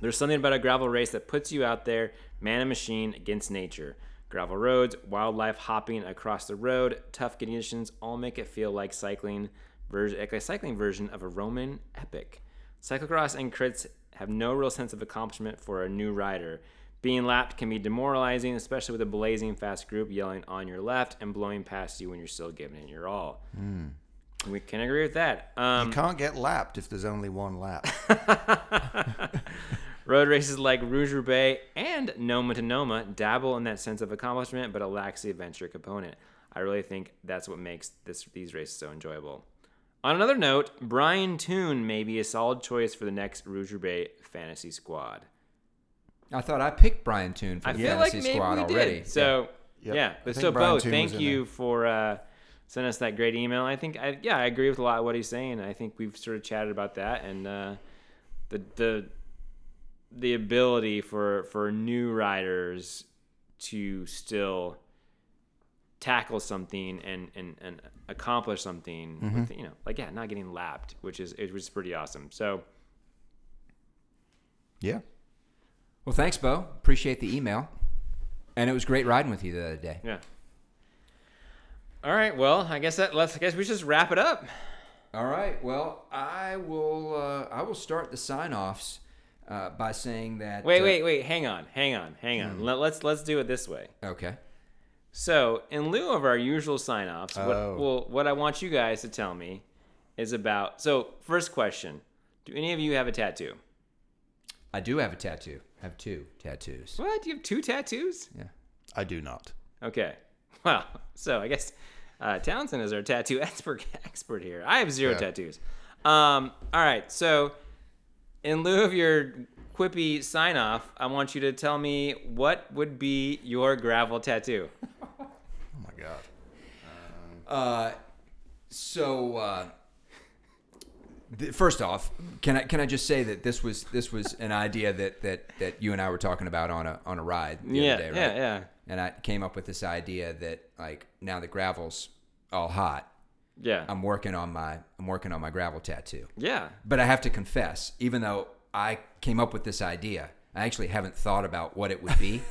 There's something about a gravel race that puts you out there, man and machine against nature. Gravel roads, wildlife hopping across the road, tough conditions all make it feel like cycling version, like a cycling version of a Roman epic. Cyclocross and crits have no real sense of accomplishment for a new rider. Being lapped can be demoralizing, especially with a blazing fast group yelling on your left and blowing past you when you're still giving it your all." Mm. We can agree with that. Um, you can't get lapped if there's only one lap. "Road races like Rouge-Roubaix and Noma to Noma dabble in that sense of accomplishment, but it lacks the adventure component. I really think that's what makes this these races so enjoyable. On another note, Brian Toon may be a solid choice for the next Rouge-Roubaix fantasy squad." I thought I picked Brian Toon for the I fantasy like squad already. Did. So, yeah. yeah. Yep. So, Bo, thank you for uh, sending us that great email. I think, I, yeah, I agree with a lot of what he's saying. I think we've sort of chatted about that, and uh, the the the ability for, for new riders to still tackle something and, and, and accomplish something, mm-hmm. with, you know, like, yeah, not getting lapped, which is, which is pretty awesome. So, yeah. Well, thanks, Bo. Appreciate the email. And it was great riding with you the other day. Yeah. All right. Well, I guess that let's I guess we should just wrap it up. All right. Well, I will uh, I will start the sign-offs uh, by saying that Wait, uh, wait, wait. Hang on. Hang on. Hang on. Mm. Let, let's let's do it this way. Okay. So, in lieu of our usual sign-offs, oh. what well, what I want you guys to tell me is about So, first question. Do any of you have a tattoo? I do have a tattoo. I have two tattoos. What? You have two tattoos? Yeah. I do not. Okay. Well, so I guess uh, Townsend is our tattoo expert expert here. I have zero yeah. tattoos. Um, all right. So in lieu of your quippy sign-off, I want you to tell me what would be your gravel tattoo. Oh, my God. Um, uh, so... Uh, First off, can I can I just say that this was this was an idea that, that, that you and I were talking about on a on a ride the yeah, other day, right? Yeah, yeah. And I came up with this idea that, like, now that gravel's all hot, yeah, I'm working on my I'm working on my gravel tattoo. Yeah. But I have to confess, even though I came up with this idea, I actually haven't thought about what it would be.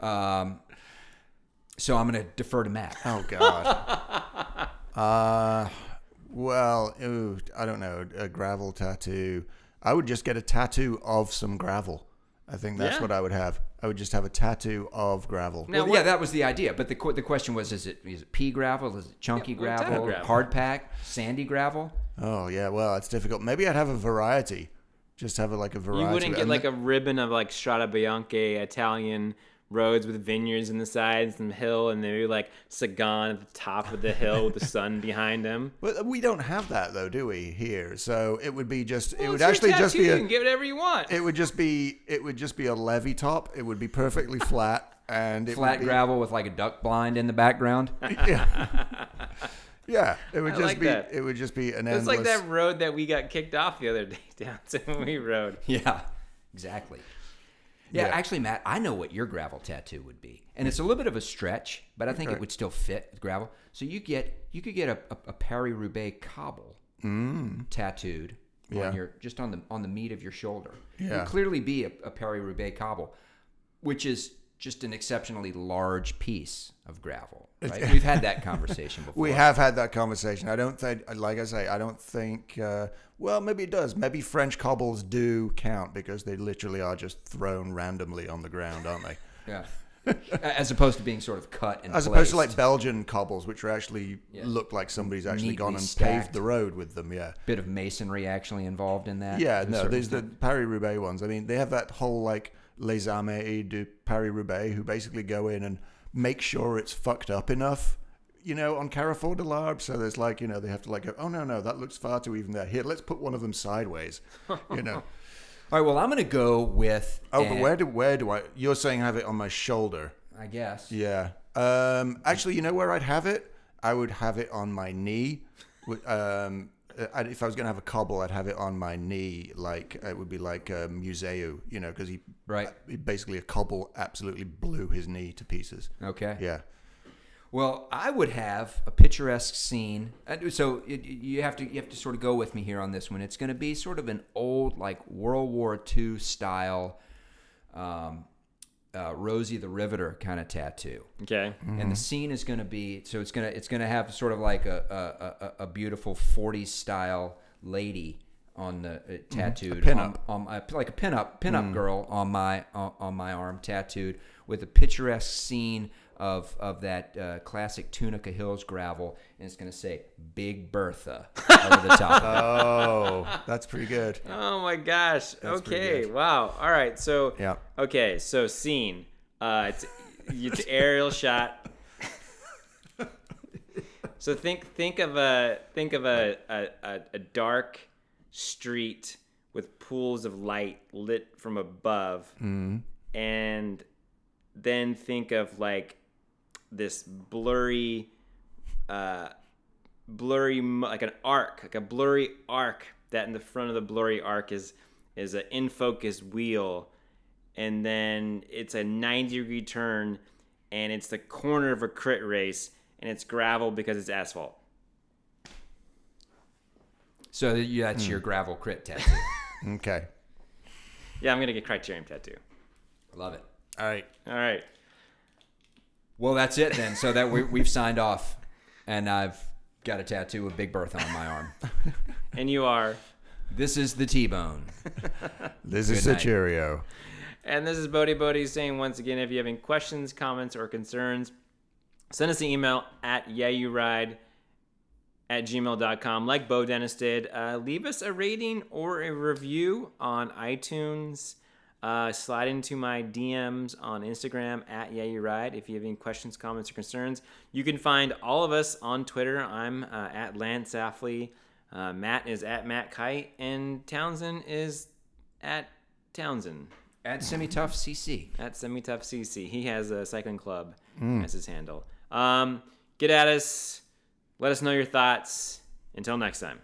um. So I'm gonna defer to Matt. Oh God. uh. Well, ooh, I don't know, a gravel tattoo. I would just get a tattoo of some gravel I think that's yeah. what I would have. I would just have a tattoo of gravel. Now, well, what, yeah, that was the idea. But the the question was, is it is it pea gravel? Is it chunky yeah, gravel, gravel? Hard pack? Sandy gravel? Oh, yeah. Well, it's difficult. Maybe I'd have a variety. Just have a, like a variety. You wouldn't get and like the, a ribbon of like Strada Bianche Italian roads with vineyards in the sides and the hill, and maybe like Sagan at the top of the hill with the sun behind him. Well, we don't have that though, do we? Here, so it would be just. Well, it would actually tattoo. just be. A, you can give it whatever you want. It would just be. It would just be a levee top. It would be perfectly flat and it flat would be, gravel with like a duck blind in the background. Yeah. Yeah, it would I just like be that. It would just be an endless. It's like that road that we got kicked off the other day down Simi Road. Yeah, exactly. Yeah, yeah, actually, Matt, I know what your gravel tattoo would be, and it's a little bit of a stretch, but I think right. it would still fit with gravel. So you get you could get a, a, a Paris-Roubaix cobble mm. tattooed yeah. on your just on the on the meat of your shoulder. Yeah. It would clearly be a, a Paris-Roubaix cobble, which is just an exceptionally large piece of gravel. Right? We've had that conversation before. We have had that conversation. I don't think, like I say, I don't think, uh, well, maybe it does. Maybe French cobbles do count because they literally are just thrown randomly on the ground, aren't they? Yeah. As opposed to being sort of cut and As placed. opposed to like Belgian cobbles, which are actually yeah. look like somebody's actually Neatly gone and stacked. paved the road with them, yeah. Bit of masonry actually involved in that. Yeah, no, there's the Paris-Roubaix ones. I mean, they have that whole like Les Amis de Paris-Roubaix who basically go in and make sure it's fucked up enough, you know, on Carrefour de l'Arbre. So there's like, you know, they have to like, go, oh, no, no, that looks far too even there. Here, let's put one of them sideways, you know. All right, well, I'm going to go with... Oh, an... but where do, where do I... You're saying I have it on my shoulder. I guess. Yeah. Um, actually, you know where I'd have it? I would have it on my knee. Um, if I was going to have a cobble, I'd have it on my knee. Like, it would be like a Museu, you know, because he... Right. Basically, a cobble absolutely blew his knee to pieces. Okay. Yeah. Well, I would have a picturesque scene. So it, you have to you have to sort of go with me here on this one. It's going to be sort of an old, like World War Two style, um, uh, Rosie the Riveter kind of tattoo. Okay. Mm-hmm. And the scene is going to be so it's gonna it's gonna have sort of like a a, a, a beautiful forties style lady on the uh, tattooed mm, a pinup. on, on uh, like a pinup pinup mm. girl on my on, on my arm tattooed with a picturesque scene of of that uh, classic Tunica Hills gravel, and it's going to say Big Bertha over the top. Oh, that's pretty good. Oh my gosh. That's okay. Wow. All right. So yeah. Okay. So scene. Uh, it's it's aerial shot. So think think of a think of a a, a dark street with pools of light lit from above, mm. and then think of like this blurry, uh, blurry like an arc, like a blurry arc. That in the front of the blurry arc is is an in focus wheel, and then it's a ninety degree turn, and it's the corner of a crit race, and it's gravel because it's asphalt. So that's mm. your gravel crit tattoo. Okay. Yeah, I'm going to get Criterium tattoo. Love it. All right. All right. Well, that's it then. So that we, we've signed off, and I've got a tattoo of Big Bertha on my arm. And you are? This is the T-Bone. This is the Cheerio. And this is Bodie Bodie saying, once again, if you have any questions, comments, or concerns, send us an email at yeahyouride at gmail dot com, like Bo Dennis did. Uh, leave us a rating or a review on iTunes. Uh, slide into my D Ms on Instagram at yeahyouride if you have any questions, comments, or concerns. You can find all of us on Twitter. I'm uh, at Lance Affley. Uh, Matt is at Matt Kite. And Townsend is at Townsend. At SemiToughCC. At SemiToughCC. He has a cycling club mm. as his handle. Um, get at us. Let us know your thoughts. Until next time.